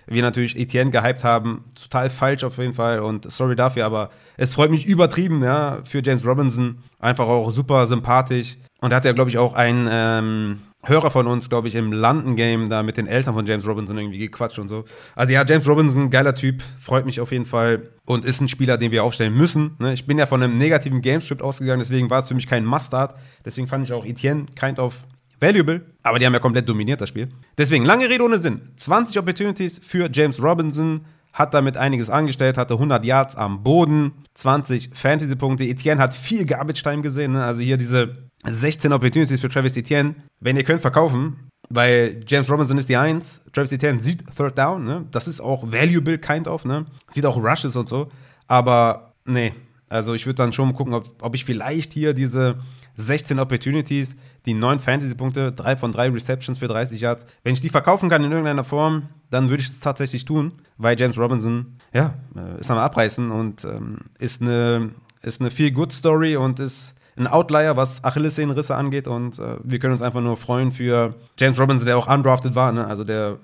wir natürlich Etienne gehypt haben, total falsch auf jeden Fall und sorry dafür, aber es freut mich übertrieben, ja, für James Robinson, einfach auch super sympathisch und da hat ja, glaube ich, auch ein Hörer von uns, glaube ich, im London-Game da mit den Eltern von James Robinson irgendwie gequatscht und so. Also ja, James Robinson, geiler Typ, freut mich auf jeden Fall und ist ein Spieler, den wir aufstellen müssen, ne? Ich bin ja von einem negativen Game-Script ausgegangen, deswegen war es für mich kein Must-Start, deswegen fand ich auch Etienne kind of valuable, aber die haben ja komplett dominiert das Spiel. Deswegen, lange Rede ohne Sinn. 20 Opportunities für James Robinson, hat damit einiges angestellt, hatte 100 Yards am Boden, 20 Fantasy-Punkte. Etienne hat viel Garbage-Time gesehen, ne? Also hier diese 16 Opportunities für Travis Etienne. Wenn ihr könnt, verkaufen, weil James Robinson ist die 1, Travis Etienne sieht Third Down, ne? Das ist auch valuable, kind of, ne? Sieht auch Rushes und so, aber nee. Also ich würde dann schon gucken, ob ich vielleicht hier diese 16 Opportunities, die 9 Fantasy-Punkte, 3 von 3 Receptions für 30 Yards, wenn ich die verkaufen kann in irgendeiner Form, dann würde ich es tatsächlich tun, weil James Robinson, ja, ist am Abreißen und ist eine Feel-Good-Story und ist ein Outlier, was Achillessehnenrisse angeht und wir können uns einfach nur freuen für James Robinson, der auch undrafted war, ne? Also der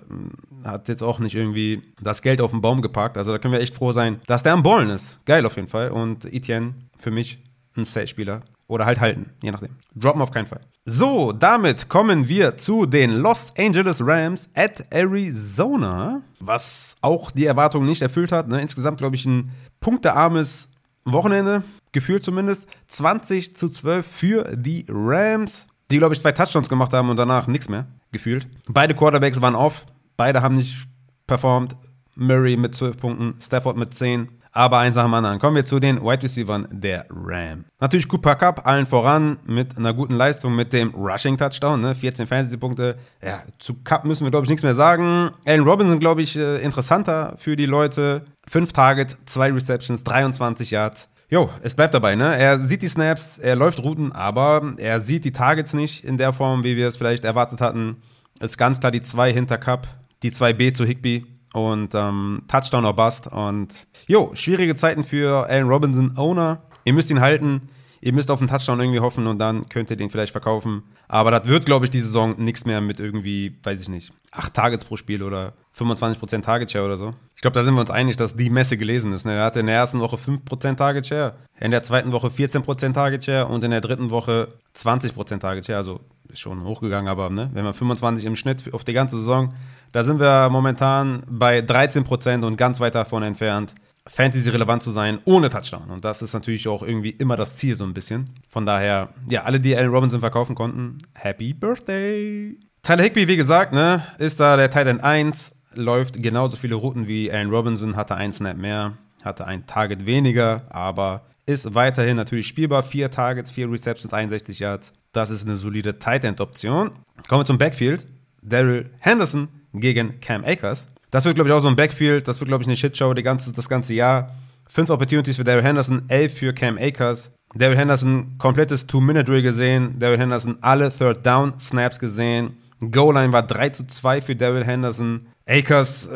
hat jetzt auch nicht irgendwie das Geld auf den Baum geparkt, also da können wir echt froh sein, dass der am Ballen ist. Geil auf jeden Fall und Etienne für mich ein Safe-Spieler oder halt halten, je nachdem. Droppen auf keinen Fall. So, damit kommen wir zu den Los Angeles Rams at Arizona, was auch die Erwartungen nicht erfüllt hat, ne? Insgesamt, glaube ich, ein punktearmes Wochenende, gefühlt zumindest, 20-12 für die Rams, die, glaube ich, 2 Touchdowns gemacht haben und danach nichts mehr, gefühlt. Beide Quarterbacks waren off, beide haben nicht performt, Murray mit 12 Punkten, Stafford mit 10, aber eins nach dem anderen. Kommen wir zu den Wide Receivers der Rams. Natürlich Cooper Kupp, allen voran, mit einer guten Leistung, mit dem Rushing-Touchdown, ne? 14 Fantasy-Punkte. Ja, zu Kupp müssen wir, glaube ich, nichts mehr sagen. Allen Robinson, glaube ich, interessanter für die Leute. 5 Targets, 2 Receptions, 23 Yards. Jo, es bleibt dabei, ne? Er sieht die Snaps, er läuft Routen, aber er sieht die Targets nicht in der Form, wie wir es vielleicht erwartet hatten. Ist ganz klar die 2 hinter Kupp, die 2B zu Higbee. Und Touchdown or Bust. Und jo, schwierige Zeiten für Allen Robinson Owner. Ihr müsst ihn halten. Ihr müsst auf einen Touchdown irgendwie hoffen und dann könnt ihr den vielleicht verkaufen. Aber das wird, glaube ich, die Saison nichts mehr mit irgendwie, weiß ich nicht, 8 Targets pro Spiel oder 25% Target Share oder so. Ich glaube, da sind wir uns einig, dass die Messe gelesen ist. Ne? Er hatte in der ersten Woche 5% Target Share, in der zweiten Woche 14% Target Share und in der dritten Woche 20% Target Share. Also ist schon hochgegangen, aber ne? Wenn man 25 im Schnitt auf die ganze Saison, da sind wir momentan bei 13% und ganz weit davon entfernt, Fantasy-relevant zu sein ohne Touchdown. Und das ist natürlich auch irgendwie immer das Ziel so ein bisschen. Von daher, ja, alle, die Allen Robinson verkaufen konnten, Happy Birthday! Tyler Higbee, wie gesagt, ne, ist da der Tight End 1, läuft genauso viele Routen wie Allen Robinson, hatte einen Snap mehr, hatte ein Target weniger, aber ist weiterhin natürlich spielbar. 4 Targets, 4 Receptions, 61 Yards. Das ist eine solide Tight End-Option. Kommen wir zum Backfield. Daryl Henderson gegen Cam Akers. Das wird, glaube ich, auch so ein Backfield. Das wird, glaube ich, eine Shitshow das ganze Jahr. 5 Opportunities für Daryl Henderson, 11 für Cam Akers. Daryl Henderson, komplettes 2-Minute-Drill gesehen. Daryl Henderson, alle Third-Down-Snaps gesehen. Goal-Line war 3-2 für Daryl Henderson. Akers,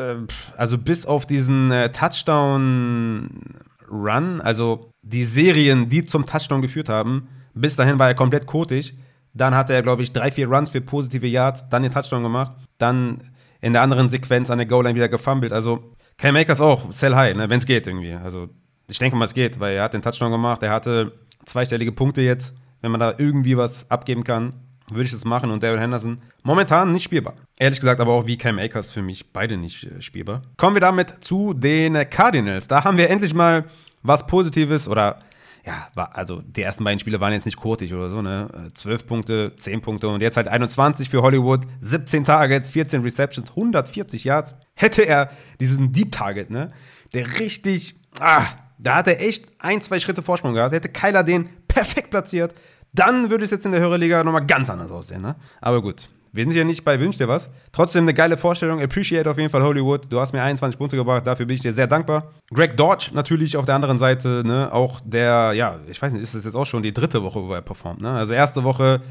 also bis auf diesen Touchdown-Run, also die Serien, die zum Touchdown geführt haben, bis dahin war er komplett kotig. Dann hatte er, glaube ich, 3-4 Runs für positive Yards, dann den Touchdown gemacht, dann in der anderen Sequenz an der Goal-Line wieder gefummelt. Also Cam Akers auch, sell high, ne, wenn es geht irgendwie. Also ich denke mal, es geht, weil er hat den Touchdown gemacht, er hatte 2-stellige Punkte jetzt. Wenn man da irgendwie was abgeben kann, würde ich das machen. Und Daryl Henderson momentan nicht spielbar. Ehrlich gesagt aber auch wie Cam Akers für mich beide nicht spielbar. Kommen wir damit zu den Cardinals. Da haben wir endlich mal was Positives oder ja, also die ersten beiden Spiele waren jetzt nicht kurtig oder so, ne? 12 Punkte, 10 Punkte und jetzt halt 21 für Hollywood, 17 Targets, 14 Receptions, 140 Yards. Hätte er diesen Deep Target, ne? Der richtig, da hat er echt 1-2 Schritte Vorsprung gehabt. Hätte Kyler den perfekt platziert, dann würde es jetzt in der Hörerliga nochmal ganz anders aussehen, ne? Aber gut, wir sind ja nicht bei Wünsch dir was. Trotzdem eine geile Vorstellung. Appreciate auf jeden Fall Hollywood. Du hast mir 21 Punkte gebracht. Dafür bin ich dir sehr dankbar. Greg Dortch natürlich auf der anderen Seite. Ne? Auch der, ja, ich weiß nicht, ist das jetzt auch schon die dritte Woche, wo er performt. Ne? Also erste Woche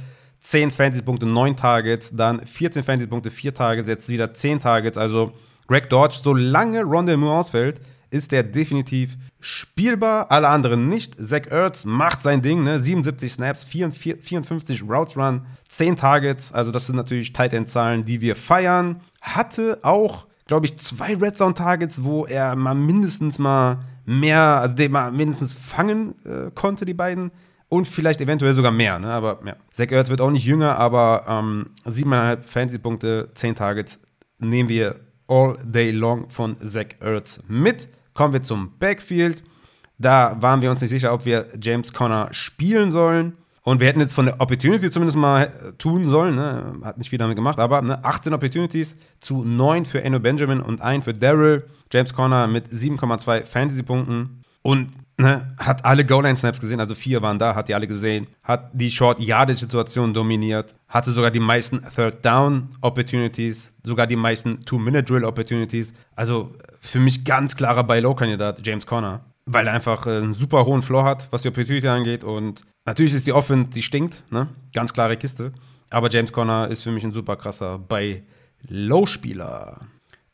10 Fantasy-Punkte, 9 Targets. Dann 14 Fantasy-Punkte, 4 Targets. Jetzt wieder 10 Targets. Also Greg Dortch, solange Rondale Moore ausfällt, ist der definitiv spielbar. Alle anderen nicht. Zach Ertz macht sein Ding, ne? 77 Snaps, 54 Routes Run, 10 Targets. Also das sind natürlich Tight End-Zahlen, die wir feiern. Hatte auch, glaube ich, 2 Red Zone Targets, wo er mindestens fangen konnte, die beiden. Und vielleicht eventuell sogar mehr, ne? Aber ja. Zach Ertz wird auch nicht jünger, aber 7,5 Fantasy-Punkte, 10 Targets nehmen wir all day long von Zach Ertz mit. Kommen wir zum Backfield. Da waren wir uns nicht sicher, ob wir James Conner spielen sollen. Und wir hätten jetzt von der Opportunity zumindest mal tun sollen. Ne? Hat nicht viel damit gemacht, aber ne? 18 Opportunities zu 9 für Eno Benjamin und 1 für Daryl. James Conner mit 7,2 Fantasy-Punkten. Und ne, hat alle Goal-Line-Snaps gesehen, also 4 waren da, hat die alle gesehen. Hat die Short-Yardage-Situation dominiert. Hatte sogar die meisten Third-Down-Opportunities. Sogar die meisten Two-Minute-Drill-Opportunities. Also für mich ganz klarer Buy-Low-Kandidat, James Conner. Weil er einfach einen super hohen Floor hat, was die Opportunity angeht. Und natürlich ist die Offense, die stinkt, ne? Ganz klare Kiste. Aber James Conner ist für mich ein super krasser Buy-Low-Spieler.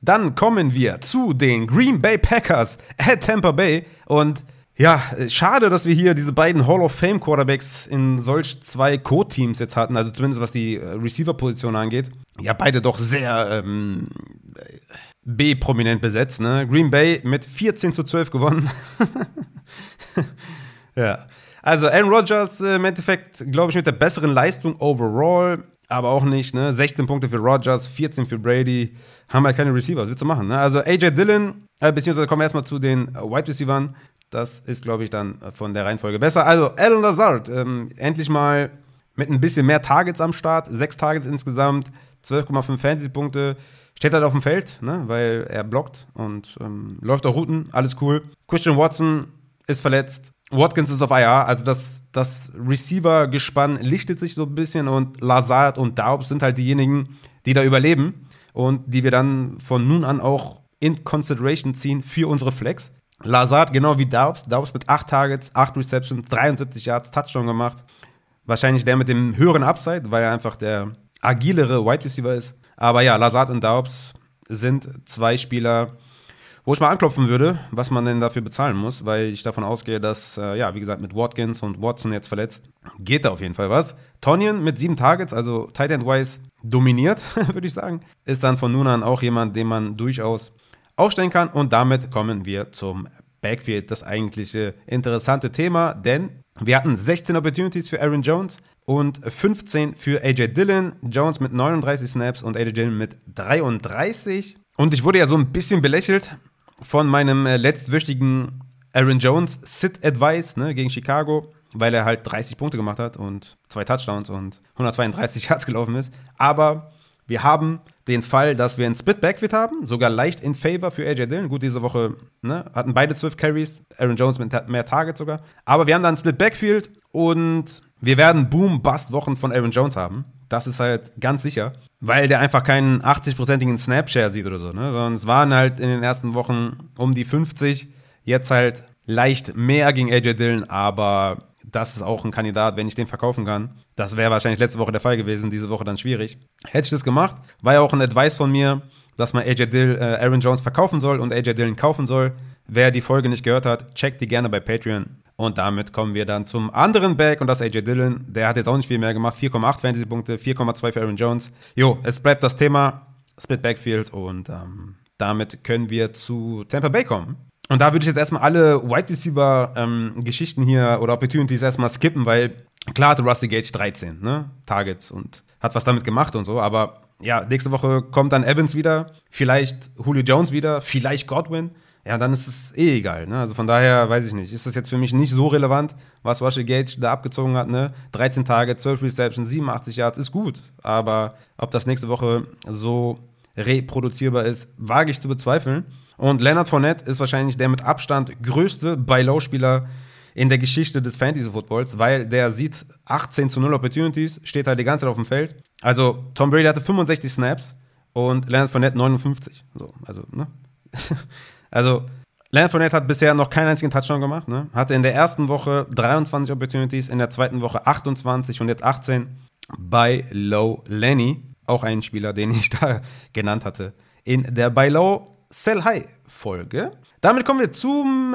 Dann kommen wir zu den Green Bay Packers at Tampa Bay. Und ja, schade, dass wir hier diese beiden Hall of Fame Quarterbacks in solch 2 Co-Teams jetzt hatten, also zumindest was die Receiver-Position angeht. Ja, beide doch sehr B-prominent besetzt, ne? Green Bay mit 14-12 gewonnen. Ja, also Aaron Rodgers im Endeffekt, glaube ich, mit der besseren Leistung overall, aber auch nicht, ne? 16 Punkte für Rodgers, 14 für Brady. Haben halt keine Receiver, was willst du machen, ne? Also A.J. Dillon, beziehungsweise kommen wir erstmal zu den Wide Receivern. Das ist, glaube ich, dann von der Reihenfolge besser. Also, Allen Lazard, endlich mal mit ein bisschen mehr Targets am Start. 6 Targets insgesamt, 12,5 Fantasy-Punkte. Steht halt auf dem Feld, ne, weil er blockt und läuft auch Routen. Alles cool. Christian Watson ist verletzt. Watkins ist auf IR. Also, das Receiver-Gespann lichtet sich so ein bisschen. Und Lazard und Daubs sind halt diejenigen, die da überleben. Und die wir dann von nun an auch in Consideration ziehen für unsere Flex. Lazard, genau wie Daubs. Daubs mit 8 Targets, 8 Receptions, 73 Yards, Touchdown gemacht. Wahrscheinlich der mit dem höheren Upside, weil er einfach der agilere Wide Receiver ist. Aber ja, Lazard und Daubs sind 2 Spieler, Wo ich mal anklopfen würde, was man denn dafür bezahlen muss, weil ich davon ausgehe, dass, wie gesagt, mit Watkins und Watson jetzt verletzt, geht da auf jeden Fall was. Tonyan mit 7 Targets, also Tight End-wise dominiert, würde ich sagen, ist dann von nun an auch jemand, den man durchaus aufstellen kann. Und damit kommen wir zum Backfield, das eigentliche interessante Thema, denn wir hatten 16 Opportunities für Aaron Jones und 15 für A.J. Dillon. Jones mit 39 Snaps und A.J. Dillon mit 33. Und ich wurde ja so ein bisschen belächelt von meinem letztwöchigen Aaron Jones Sit-Advice gegen Chicago, weil er halt 30 Punkte gemacht hat und 2 Touchdowns und 132 Yards gelaufen ist. Aber wir haben den Fall, dass wir ein Split-Backfield haben, sogar leicht in Favor für A.J. Dillon. Gut, diese Woche hatten beide 12 Carries, Aaron Jones mit mehr Targets sogar. Aber wir haben da ein Split-Backfield und wir werden Boom-Bust-Wochen von Aaron Jones haben. Das ist halt ganz sicher, weil der einfach keinen 80-prozentigen Snap-Share sieht oder so. Sondern es waren halt in den ersten Wochen um die 50, jetzt halt leicht mehr gegen A.J. Dillon, aber das ist auch ein Kandidat, wenn ich den verkaufen kann. Das wäre wahrscheinlich letzte Woche der Fall gewesen, diese Woche dann schwierig. Hätte ich das gemacht, war ja auch ein Advice von mir, dass man Aaron Jones verkaufen soll und A.J. Dillon kaufen soll. Wer die Folge nicht gehört hat, checkt die gerne bei Patreon. Und damit kommen wir dann zum anderen Back und das ist A.J. Dillon. Der hat jetzt auch nicht viel mehr gemacht, 4,8 Fantasy-Punkte, 4,2 für Aaron Jones. Jo, es bleibt das Thema Split Backfield und damit können wir zu Tampa Bay kommen. Und da würde ich jetzt erstmal alle Wide Receiver Geschichten hier oder Opportunities erstmal skippen, weil klar hatte Rusty Gage 13 Targets und hat was damit gemacht und so, aber ja, nächste Woche kommt dann Evans wieder, vielleicht Julio Jones wieder, vielleicht Godwin. Ja, dann ist es eh egal. Also von daher, weiß ich nicht, ist das jetzt für mich nicht so relevant, was Russell Gage da abgezogen hat. 13 Tage, 12 Receptions, 87 Yards, ist gut. Aber ob das nächste Woche so reproduzierbar ist, wage ich zu bezweifeln. Und Leonard Fournette ist wahrscheinlich der mit Abstand größte Buy-Low-Spieler in der Geschichte des Fantasy-Footballs, weil der sieht 18:0 Opportunities, steht halt die ganze Zeit auf dem Feld. Also Tom Brady hatte 65 Snaps und Leonard Fournette 59. So, Also, Leonard Fournette hat bisher noch keinen einzigen Touchdown gemacht. Hatte in der ersten Woche 23 Opportunities, in der zweiten Woche 28 und jetzt 18 bei Low Lenny. Auch ein Spieler, den ich da genannt hatte in der Buy Low Sell High Folge. Damit kommen wir zum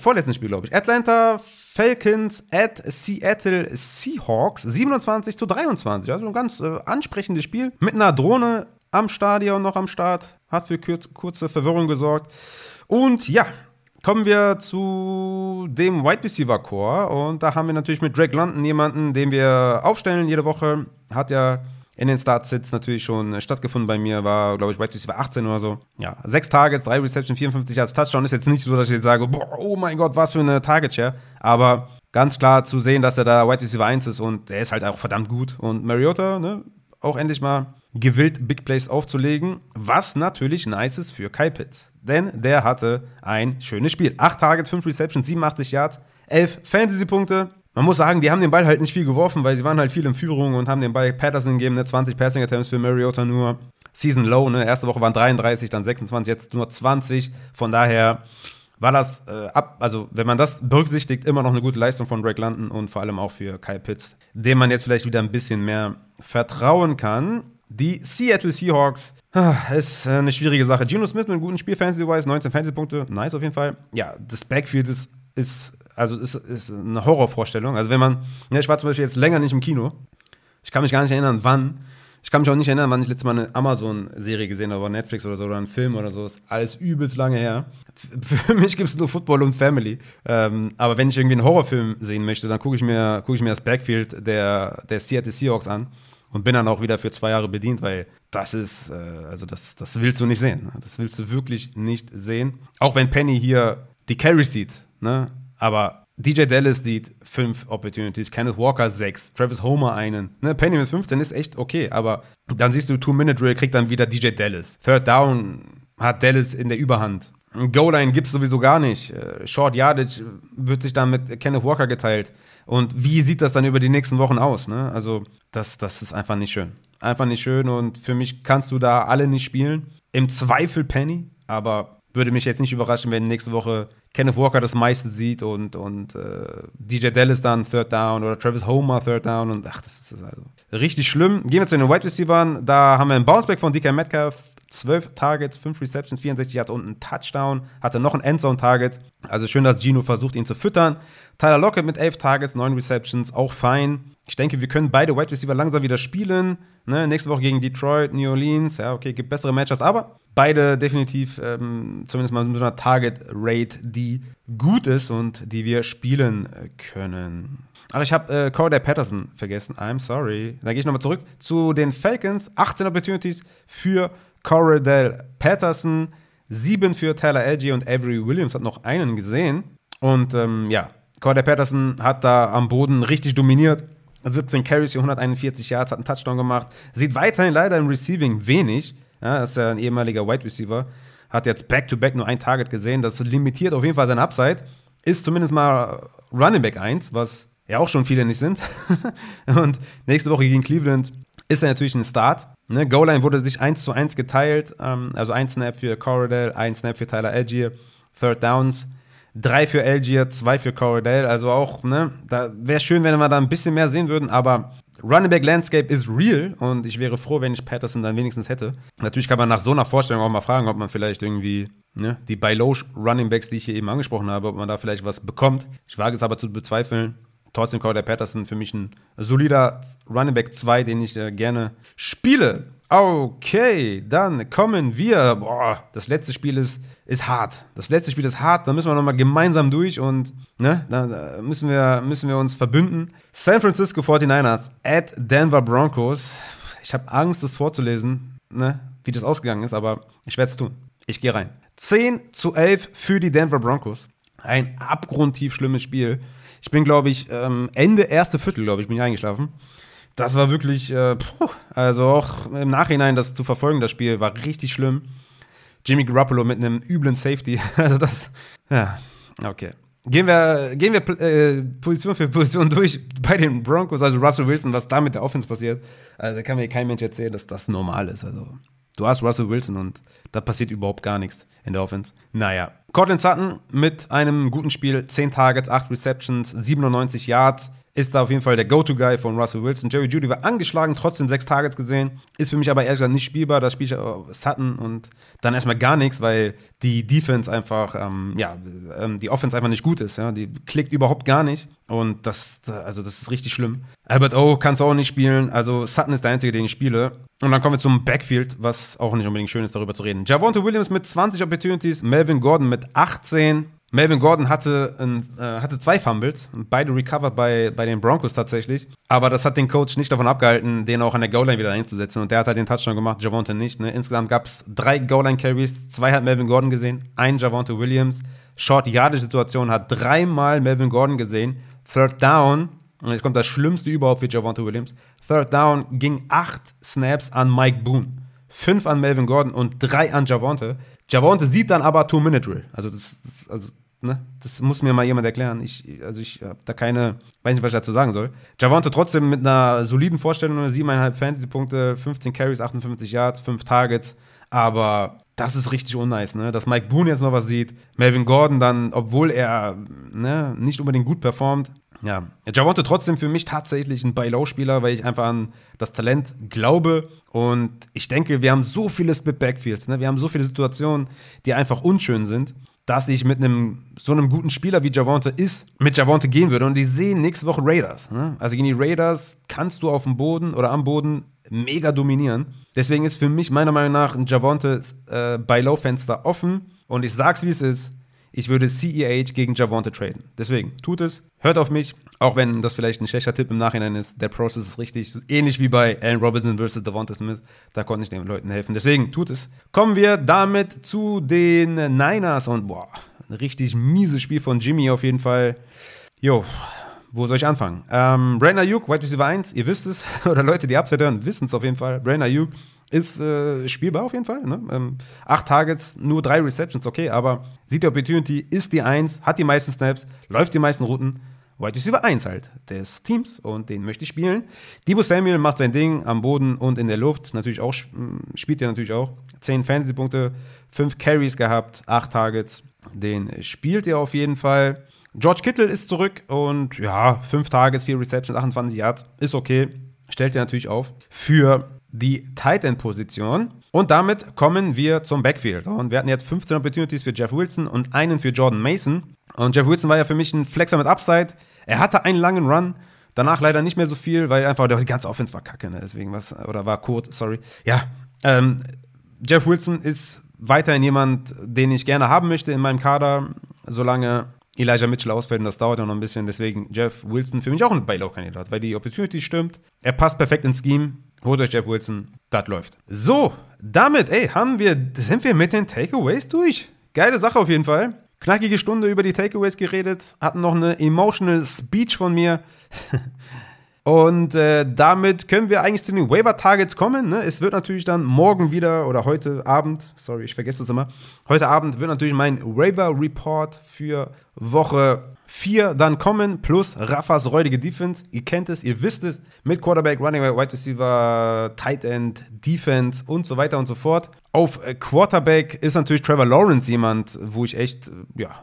vorletzten Spiel, glaube ich. Atlanta Falcons at Seattle Seahawks, 27-23. Also ein ganz ansprechendes Spiel mit einer Drohne am Stadion noch am Start. Hat für kurze Verwirrung gesorgt. Und ja, kommen wir zu dem Wide Receiver Core. Und da haben wir natürlich mit Drake London jemanden, den wir aufstellen jede Woche. Hat ja in den Startsits natürlich schon stattgefunden bei mir. War, glaube ich, Wide Receiver 18 oder so. Ja, 6 Targets, 3 Reception, 54 als Touchdown. Ist jetzt nicht so, dass ich jetzt sage, boah, oh mein Gott, was für eine Target-Share. Aber ganz klar zu sehen, dass er da Wide Receiver 1 ist. Und der ist halt auch verdammt gut. Und Mariota, auch endlich mal gewillt, Big Plays aufzulegen, was natürlich nice ist für Kyle Pitts. Denn der hatte ein schönes Spiel. 8 Targets, 5 Receptions, 87 Yards, 11 Fantasy-Punkte. Man muss sagen, die haben den Ball halt nicht viel geworfen, weil sie waren halt viel in Führung und haben den Ball Patterson gegeben, 20 Passing-Attempts für Mariota nur. Season-Low, erste Woche waren 33, dann 26, jetzt nur 20. Von daher war das, wenn man das berücksichtigt, immer noch eine gute Leistung von Drake London und vor allem auch für Kyle Pitts, dem man jetzt vielleicht wieder ein bisschen mehr vertrauen kann. Die Seattle Seahawks ist eine schwierige Sache. Geno Smith mit einem guten Spiel, Fantasy-wise, 19 Fantasy-Punkte, nice auf jeden Fall. Ja, das Backfield ist eine Horrorvorstellung. Also wenn man, ich war zum Beispiel jetzt länger nicht im Kino, ich kann mich gar nicht erinnern, wann. Ich kann mich auch nicht erinnern, wann ich letztes Mal eine Amazon-Serie gesehen habe, oder Netflix oder so, oder einen Film oder so. Ist alles übelst lange her. Für mich gibt es nur Football und Family. Aber wenn ich irgendwie einen Horrorfilm sehen möchte, dann gucke ich mir das Backfield der Seattle Seahawks an und bin dann auch wieder für 2 Jahre bedient, weil das ist, das willst du nicht sehen. Das willst du wirklich nicht sehen. Auch wenn Penny hier die Carries sieht, aber DJ Dallas sieht 5 Opportunities, Kenneth Walker 6, Travis Homer einen. Penny mit 15 ist echt okay, aber dann siehst du, Two-Minute-Drill kriegt dann wieder DJ Dallas. Third Down hat Dallas in der Überhand. Goal-Line gibt's sowieso gar nicht. Short Yardage wird sich dann mit Kenneth Walker geteilt. Und wie sieht das dann über die nächsten Wochen aus? Also das ist einfach nicht schön. Einfach nicht schön und für mich kannst du da alle nicht spielen. Im Zweifel Penny, aber würde mich jetzt nicht überraschen, wenn nächste Woche Kenneth Walker das meiste sieht und DJ Dallas dann Third Down oder Travis Homer Third Down und ach, das ist also richtig schlimm. Gehen wir zu den Wide Receivers, da haben wir einen Bounceback von DK Metcalf, 12 Targets, 5 Receptions, 64 Yards und einen Touchdown, hatte noch ein Endzone-Target, also schön, dass Gino versucht, ihn zu füttern. Tyler Lockett mit 11 Targets, 9 Receptions, auch fein. Ich denke, wir können beide Wide Receiver langsam wieder spielen. Ne? Nächste Woche gegen Detroit, New Orleans. Ja, okay, gibt bessere Matchups, aber beide definitiv zumindest mal mit einer Target-Rate, die gut ist und die wir spielen können. Ach, ich habe Cordarrelle Patterson vergessen. I'm sorry. Da gehe ich nochmal zurück zu den Falcons. 18 Opportunities für Cordarrelle Patterson, 7 für Tyler Edge und Avery Williams hat noch einen gesehen. Und ja, Cordarrelle Patterson hat da am Boden richtig dominiert. 17 Carries für 141 Yards, hat einen Touchdown gemacht. Sieht weiterhin leider im Receiving wenig. Ja, das ist ja ein ehemaliger Wide Receiver. Hat jetzt Back-to-Back nur ein Target gesehen. Das limitiert auf jeden Fall sein Upside. Ist zumindest mal Running Back 1, was ja auch schon viele nicht sind. Und nächste Woche gegen Cleveland ist er natürlich ein Start. Ne? Goal-Line wurde sich 1:1 geteilt. Also ein Snap für Cordarrelle, ein Snap für Tyler Algier. Third Downs. 3 für Algier, 2 für Cordarrelle, also auch, ne, da wäre schön, wenn wir da ein bisschen mehr sehen würden, aber Running Back Landscape ist real und ich wäre froh, wenn ich Patterson dann wenigstens hätte. Natürlich kann man nach so einer Vorstellung auch mal fragen, ob man vielleicht irgendwie, ne, die Buy-Low-Running Backs, die ich hier eben angesprochen habe, ob man da vielleicht was bekommt. Ich wage es aber zu bezweifeln. Trotzdem Cordarrelle Patterson für mich ein solider Running Back 2, den ich gerne spiele. Okay, dann kommen wir. Boah, das letzte Spiel ist hart. Das letzte Spiel ist hart. Da müssen wir nochmal gemeinsam durch und ne, da müssen wir uns verbünden. San Francisco 49ers at Denver Broncos. Ich habe Angst, das vorzulesen, ne, wie das ausgegangen ist, aber ich werde es tun. Ich gehe rein. 10-11 für die Denver Broncos. Ein abgrundtief schlimmes Spiel. Ich bin, glaube ich, Ende erste Viertel, bin ich eingeschlafen. Das war wirklich, also auch im Nachhinein das zu verfolgen, das Spiel, war richtig schlimm. Jimmy Garoppolo mit einem üblen Safety, also das, ja, okay. Gehen wir Position für Position durch bei den Broncos, also Russell Wilson, was da mit der Offense passiert, also da kann mir kein Mensch erzählen, dass das normal ist, also du hast Russell Wilson und da passiert überhaupt gar nichts in der Offense. Naja, Cortland Sutton mit einem guten Spiel, 10 Targets, 8 Receptions, 97 Yards, ist da auf jeden Fall der Go-To-Guy von Russell Wilson. Jerry Jeudy war angeschlagen, trotzdem 6 Targets gesehen. Ist für mich aber ehrlich gesagt nicht spielbar. Da spiele ich Sutton und dann erstmal gar nichts, weil die Defense einfach, die Offense einfach nicht gut ist. Ja? Die klickt überhaupt gar nicht. Und das ist richtig schlimm. Albert O kannst du auch nicht spielen. Also Sutton ist der Einzige, den ich spiele. Und dann kommen wir zum Backfield, was auch nicht unbedingt schön ist, darüber zu reden. Javonte Williams mit 20 Opportunities, Melvin Gordon mit 18. Melvin Gordon hatte 2 Fumbles, beide recovered bei den Broncos tatsächlich, aber das hat den Coach nicht davon abgehalten, den auch an der Goal-Line wieder einzusetzen und der hat halt den Touchdown gemacht, Javonte nicht. Ne? Insgesamt gab es 3 Goal-Line-Carries, 2 hat Melvin Gordon gesehen, 1 Javonte Williams, Short-Yardage-Situation hat 3-mal Melvin Gordon gesehen, Third Down, und jetzt kommt das Schlimmste überhaupt für Javonte Williams, Third Down ging 8 Snaps an Mike Boone, 5 an Melvin Gordon und 3 an Javonte. Javonte sieht dann aber Two-Minute-Drill. Also, das muss mir mal jemand erklären. Ich habe da weiß nicht, was ich dazu sagen soll. Javonte trotzdem mit einer soliden Vorstellung, 7,5 Fantasy-Punkte, 15 Carries, 58 Yards, 5 Targets. Aber das ist richtig unnice, ne? Dass Mike Boone jetzt noch was sieht. Melvin Gordon dann, obwohl er nicht unbedingt gut performt. Ja, Javonte trotzdem für mich tatsächlich ein Buy-Low-Spieler, weil ich einfach an das Talent glaube und ich denke, wir haben so viele Split-Backfields, ne? Wir haben so viele Situationen, die einfach unschön sind, dass ich mit so einem guten Spieler wie Javonte mit Javonte gehen würde und die sehen nächste Woche Raiders, ne? Also gegen die Raiders kannst du auf dem Boden oder am Boden mega dominieren, deswegen ist für mich meiner Meinung nach ein Javonte Buy-Low-Fenster offen und ich sag's wie es ist. Ich würde CEH gegen Javonte traden. Deswegen, tut es, hört auf mich, auch wenn das vielleicht ein schlechter Tipp im Nachhinein ist. Der Prozess ist richtig, ähnlich wie bei Allen Robinson vs. Devonta Smith. Da konnte ich den Leuten helfen. Deswegen, tut es. Kommen wir damit zu den Niners. Und boah, ein richtig mieses Spiel von Jimmy auf jeden Fall. Jo, wo soll ich anfangen? Brandon Ayuk, Wide Receiver 1, ihr wisst es. Oder Leute, die Upside hören, wissen es auf jeden Fall. Brandon Ayuk ist spielbar auf jeden Fall, ne? 8 Targets, nur 3 Receptions, okay, aber sieht die Opportunity, ist die 1, hat die meisten Snaps, läuft die meisten Routen, Wide Receiver 1 halt des Teams und den möchte ich spielen. Deebo Samuel macht sein Ding am Boden und in der Luft, natürlich auch, spielt er natürlich auch, 10 Fantasy-Punkte, 5 Carries gehabt, 8 Targets, Den spielt er auf jeden Fall. George Kittle ist zurück und ja, 5 Targets, 4 Receptions, 28 Yards, ist okay. Stellt er natürlich auf für die Tight End Position. Und damit kommen wir zum Backfield. Und wir hatten jetzt 15 Opportunities für Jeff Wilson und einen für Jordan Mason. Und Jeff Wilson war ja für mich ein Flexer mit Upside. Er hatte einen langen Run. Danach leider nicht mehr so viel, weil einfach die ganze Offense war kacke, ne? Deswegen war kurz, sorry. Ja, Jeff Wilson ist weiterhin jemand, den ich gerne haben möchte in meinem Kader, solange Elijah Mitchell ausfällt, und das dauert ja noch ein bisschen. Deswegen Jeff Wilson für mich auch ein Bailout-Kandidat, weil die Opportunity stimmt. Er passt perfekt ins Scheme. Holt euch Jeff Wilson, das läuft. So, damit, sind wir mit den Takeaways durch. Geile Sache auf jeden Fall. Knackige Stunde über die Takeaways geredet, hatten noch eine emotional Speech von mir. Und damit können wir eigentlich zu den Waiver-Targets kommen. Ne? Es wird natürlich dann morgen wieder oder heute Abend, sorry, ich vergesse das immer, heute Abend wird natürlich mein Waiver-Report für Woche 4 dann kommen, plus Raffas räudige Defense. Ihr kennt es, ihr wisst es, mit Quarterback, Running Back, Wide Receiver, Tight End, Defense und so weiter und so fort. Auf Quarterback ist natürlich Trevor Lawrence jemand, wo ich echt, ja,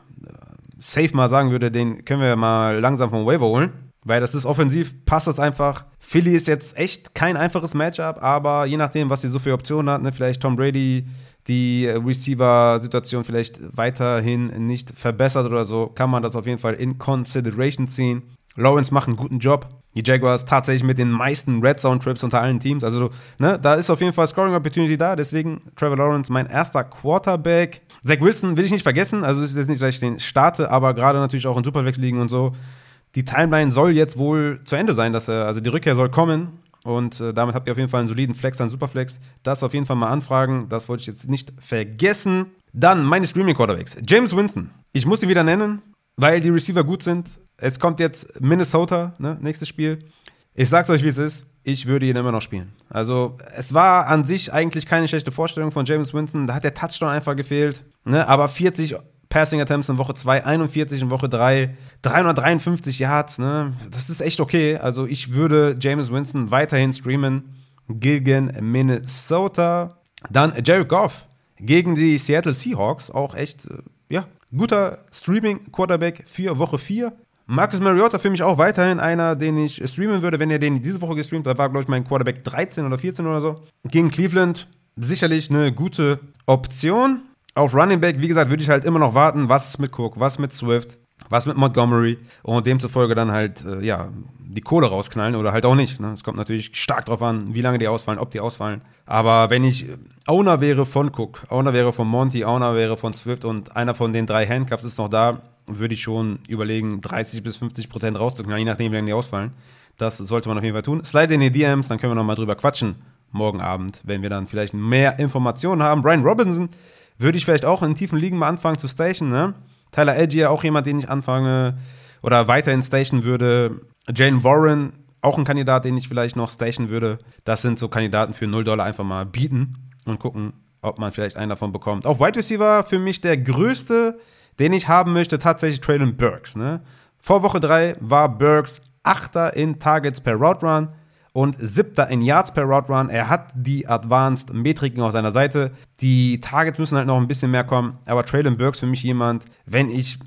safe mal sagen würde, den können wir mal langsam vom Waiver holen. Weil das ist offensiv, passt das einfach. Philly ist jetzt echt kein einfaches Matchup, aber je nachdem, was sie so für Optionen hat, ne, vielleicht Tom Brady die Receiver-Situation vielleicht weiterhin nicht verbessert oder so, kann man das auf jeden Fall in Consideration ziehen. Lawrence macht einen guten Job. Die Jaguars tatsächlich mit den meisten Red Zone Trips unter allen Teams. Also, ne, da ist auf jeden Fall Scoring Opportunity da. Deswegen Trevor Lawrence mein erster Quarterback. Zach Wilson will ich nicht vergessen. Also, es ist jetzt nicht, dass ich den starte, aber gerade natürlich auch in Superflex liegen und so. Die Timeline soll jetzt wohl zu Ende sein, also die Rückkehr soll kommen und damit habt ihr auf jeden Fall einen soliden Flex, einen Superflex. Das auf jeden Fall mal anfragen, das wollte ich jetzt nicht vergessen. Dann meine Streaming-Quarterbacks, James Winston. Ich muss ihn wieder nennen, weil die Receiver gut sind. Es kommt jetzt Minnesota, ne, nächstes Spiel. Ich sag's euch, wie es ist, ich würde ihn immer noch spielen. Also es war an sich eigentlich keine schlechte Vorstellung von James Winston, da hat der Touchdown einfach gefehlt, ne, aber 40 Passing Attempts in Woche 2, 41 in Woche 3, 353 Yards, ne? Das ist echt okay. Also ich würde James Winston weiterhin streamen gegen Minnesota. Dann Jared Goff gegen die Seattle Seahawks, auch echt, ja, guter Streaming-Quarterback für Woche 4. Marcus Mariota für mich auch weiterhin einer, den ich streamen würde, wenn ihr den diese Woche gestreamt habt, war, glaube ich, mein Quarterback 13 oder 14 oder so. Gegen Cleveland sicherlich eine gute Option. Auf Running Back, wie gesagt, würde ich halt immer noch warten, was ist mit Cook, was mit Swift, was mit Montgomery und demzufolge dann halt, ja, die Kohle rausknallen oder halt auch nicht. Ne? Es kommt natürlich stark drauf an, wie lange die ausfallen, ob die ausfallen. Aber wenn ich Owner wäre von Cook, Owner wäre von Monty, Owner wäre von Swift und einer von den 3 Handcuffs ist noch da, würde ich schon überlegen, 30-50% rauszuknallen, je nachdem, wie lange die ausfallen. Das sollte man auf jeden Fall tun. Slide in die DMs, dann können wir nochmal drüber quatschen morgen Abend, wenn wir dann vielleicht mehr Informationen haben. Brian Robinson würde ich vielleicht auch in tiefen Ligen mal anfangen zu stationen, ne? Tyler Edgier, auch jemand, den ich anfange oder weiterhin stationen würde. Jaylen Warren, auch ein Kandidat, den ich vielleicht noch stationen würde. Das sind so Kandidaten für $0 einfach mal bieten und gucken, ob man vielleicht einen davon bekommt. Auf Wide Receiver für mich der größte, den ich haben möchte, tatsächlich Treylon Burks, ne? Vor Woche 3 war Burks 8. in Targets per Route Run und 7. in Yards per Route Run. Er hat die Advanced Metriken auf seiner Seite. Die Targets müssen halt noch ein bisschen mehr kommen. Aber Treylon Burks für mich jemand, wenn ich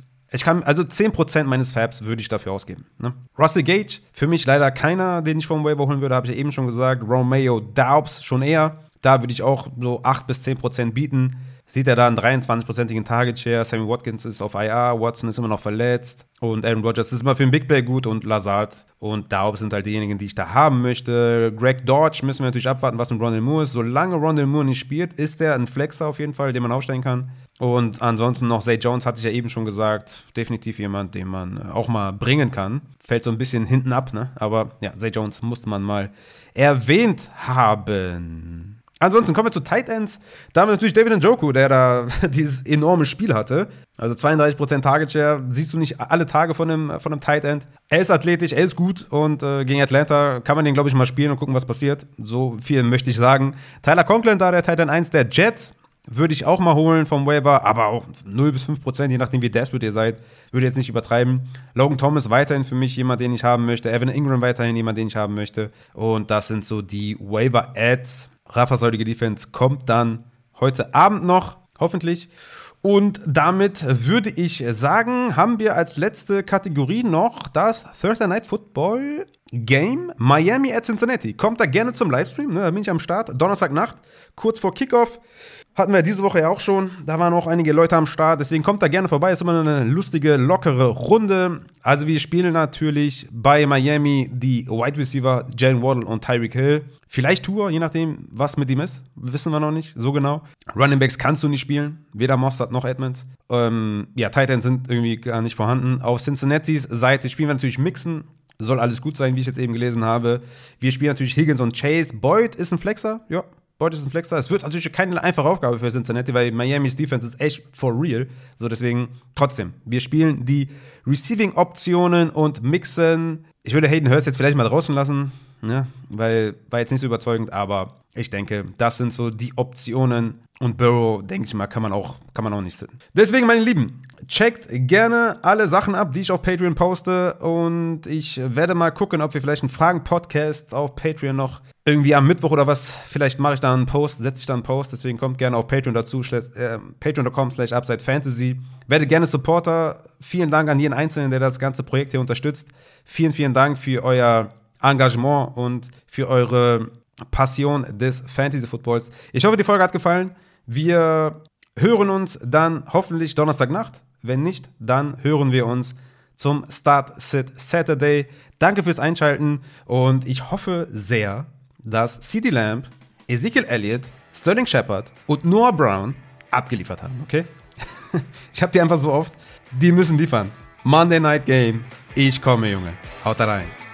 kann, also 10% meines Fabs würde ich dafür ausgeben. Ne? Russell Gage, für mich leider keiner, den ich vom Waiver holen würde, habe ich ja eben schon gesagt. Romeo Doubs schon eher. Da würde ich auch so 8-10% bieten. Sieht er da einen 23%igen Target-Share. Sammy Watkins ist auf IR, Watson ist immer noch verletzt und Aaron Rodgers ist immer für den Big Play gut und Lazard und Daub sind halt diejenigen, die ich da haben möchte. Greg Dortch müssen wir natürlich abwarten, was mit Rondale Moore ist. Solange Rondale Moore nicht spielt, ist er ein Flexer auf jeden Fall, den man aufstellen kann. Und ansonsten noch Zay Jones, hatte ich ja eben schon gesagt, definitiv jemand, den man auch mal bringen kann. Fällt so ein bisschen hinten ab, ne? Aber ja, Zay Jones musste man mal erwähnt haben. Ansonsten kommen wir zu Tight Ends. Da haben wir natürlich David Njoku, der da dieses enorme Spiel hatte. Also 32% Target Share. Siehst du nicht alle Tage von einem Tight End. Er ist athletisch, er ist gut. Und gegen Atlanta kann man den, glaube ich, mal spielen und gucken, was passiert. So viel möchte ich sagen. Tyler Conklin, da der Tight End 1 der Jets. Würde ich auch mal holen vom Waiver. Aber auch 0-5%, je nachdem, wie desperate ihr seid. Würde jetzt nicht übertreiben. Logan Thomas weiterhin für mich jemand, den ich haben möchte. Evan Ingram weiterhin jemand, den ich haben möchte. Und das sind so die Waiver-Ads. Raffas heutige Defense kommt dann heute Abend noch, hoffentlich. Und damit würde ich sagen, haben wir als letzte Kategorie noch das Thursday Night Football Game Miami at Cincinnati. Kommt da gerne zum Livestream, ne? Da bin ich am Start. Donnerstagnacht, kurz vor Kickoff. Hatten wir diese Woche ja auch schon. Da waren auch einige Leute am Start. Deswegen kommt da gerne vorbei. Ist immer eine lustige, lockere Runde. Also wir spielen natürlich bei Miami die Wide Receiver Jalen Waddle und Tyreek Hill. Vielleicht Tua, je nachdem, was mit ihm ist. Wissen wir noch nicht so genau. Running Backs kannst du nicht spielen. Weder Mostert noch Edmonds. Ja, Tight Ends sind irgendwie gar nicht vorhanden. Auf Cincinnatis Seite spielen wir natürlich Mixon. Soll alles gut sein, wie ich jetzt eben gelesen habe. Wir spielen natürlich Higgins und Chase. Boyd ist ein Flexer. Ja. Boyd ist ein Flexer. Es wird natürlich keine einfache Aufgabe für Cincinnati, weil Miamis Defense ist echt for real. So, deswegen trotzdem. Wir spielen die Receiving-Optionen und Mixon. Ich würde Hayden Hurst jetzt vielleicht mal draußen lassen, ne? Weil war jetzt nicht so überzeugend, aber ich denke, das sind so die Optionen. Und Burrow, denke ich mal, kann man auch nicht sitzen. Deswegen, meine Lieben, checkt gerne alle Sachen ab, die ich auf Patreon poste. Und ich werde mal gucken, ob wir vielleicht einen Fragen-Podcast auf Patreon noch irgendwie am Mittwoch oder was. Vielleicht mache ich da einen Post, setze ich da einen Post. Deswegen kommt gerne auf Patreon dazu, patreon.com/UpsideFantasy. Werdet gerne Supporter. Vielen Dank an jeden Einzelnen, der das ganze Projekt hier unterstützt. Vielen, vielen Dank für euer Engagement und für eure Passion des Fantasy-Footballs. Ich hoffe, die Folge hat gefallen. Wir hören uns dann hoffentlich Donnerstagnacht. Wenn nicht, dann hören wir uns zum Start Sit Saturday. Danke fürs Einschalten und ich hoffe sehr, dass CD Lamb, Ezekiel Elliott, Sterling Shepard und Noah Brown abgeliefert haben, okay? Ich hab die einfach so oft. Die müssen liefern. Monday Night Game. Ich komme, Junge. Haut rein.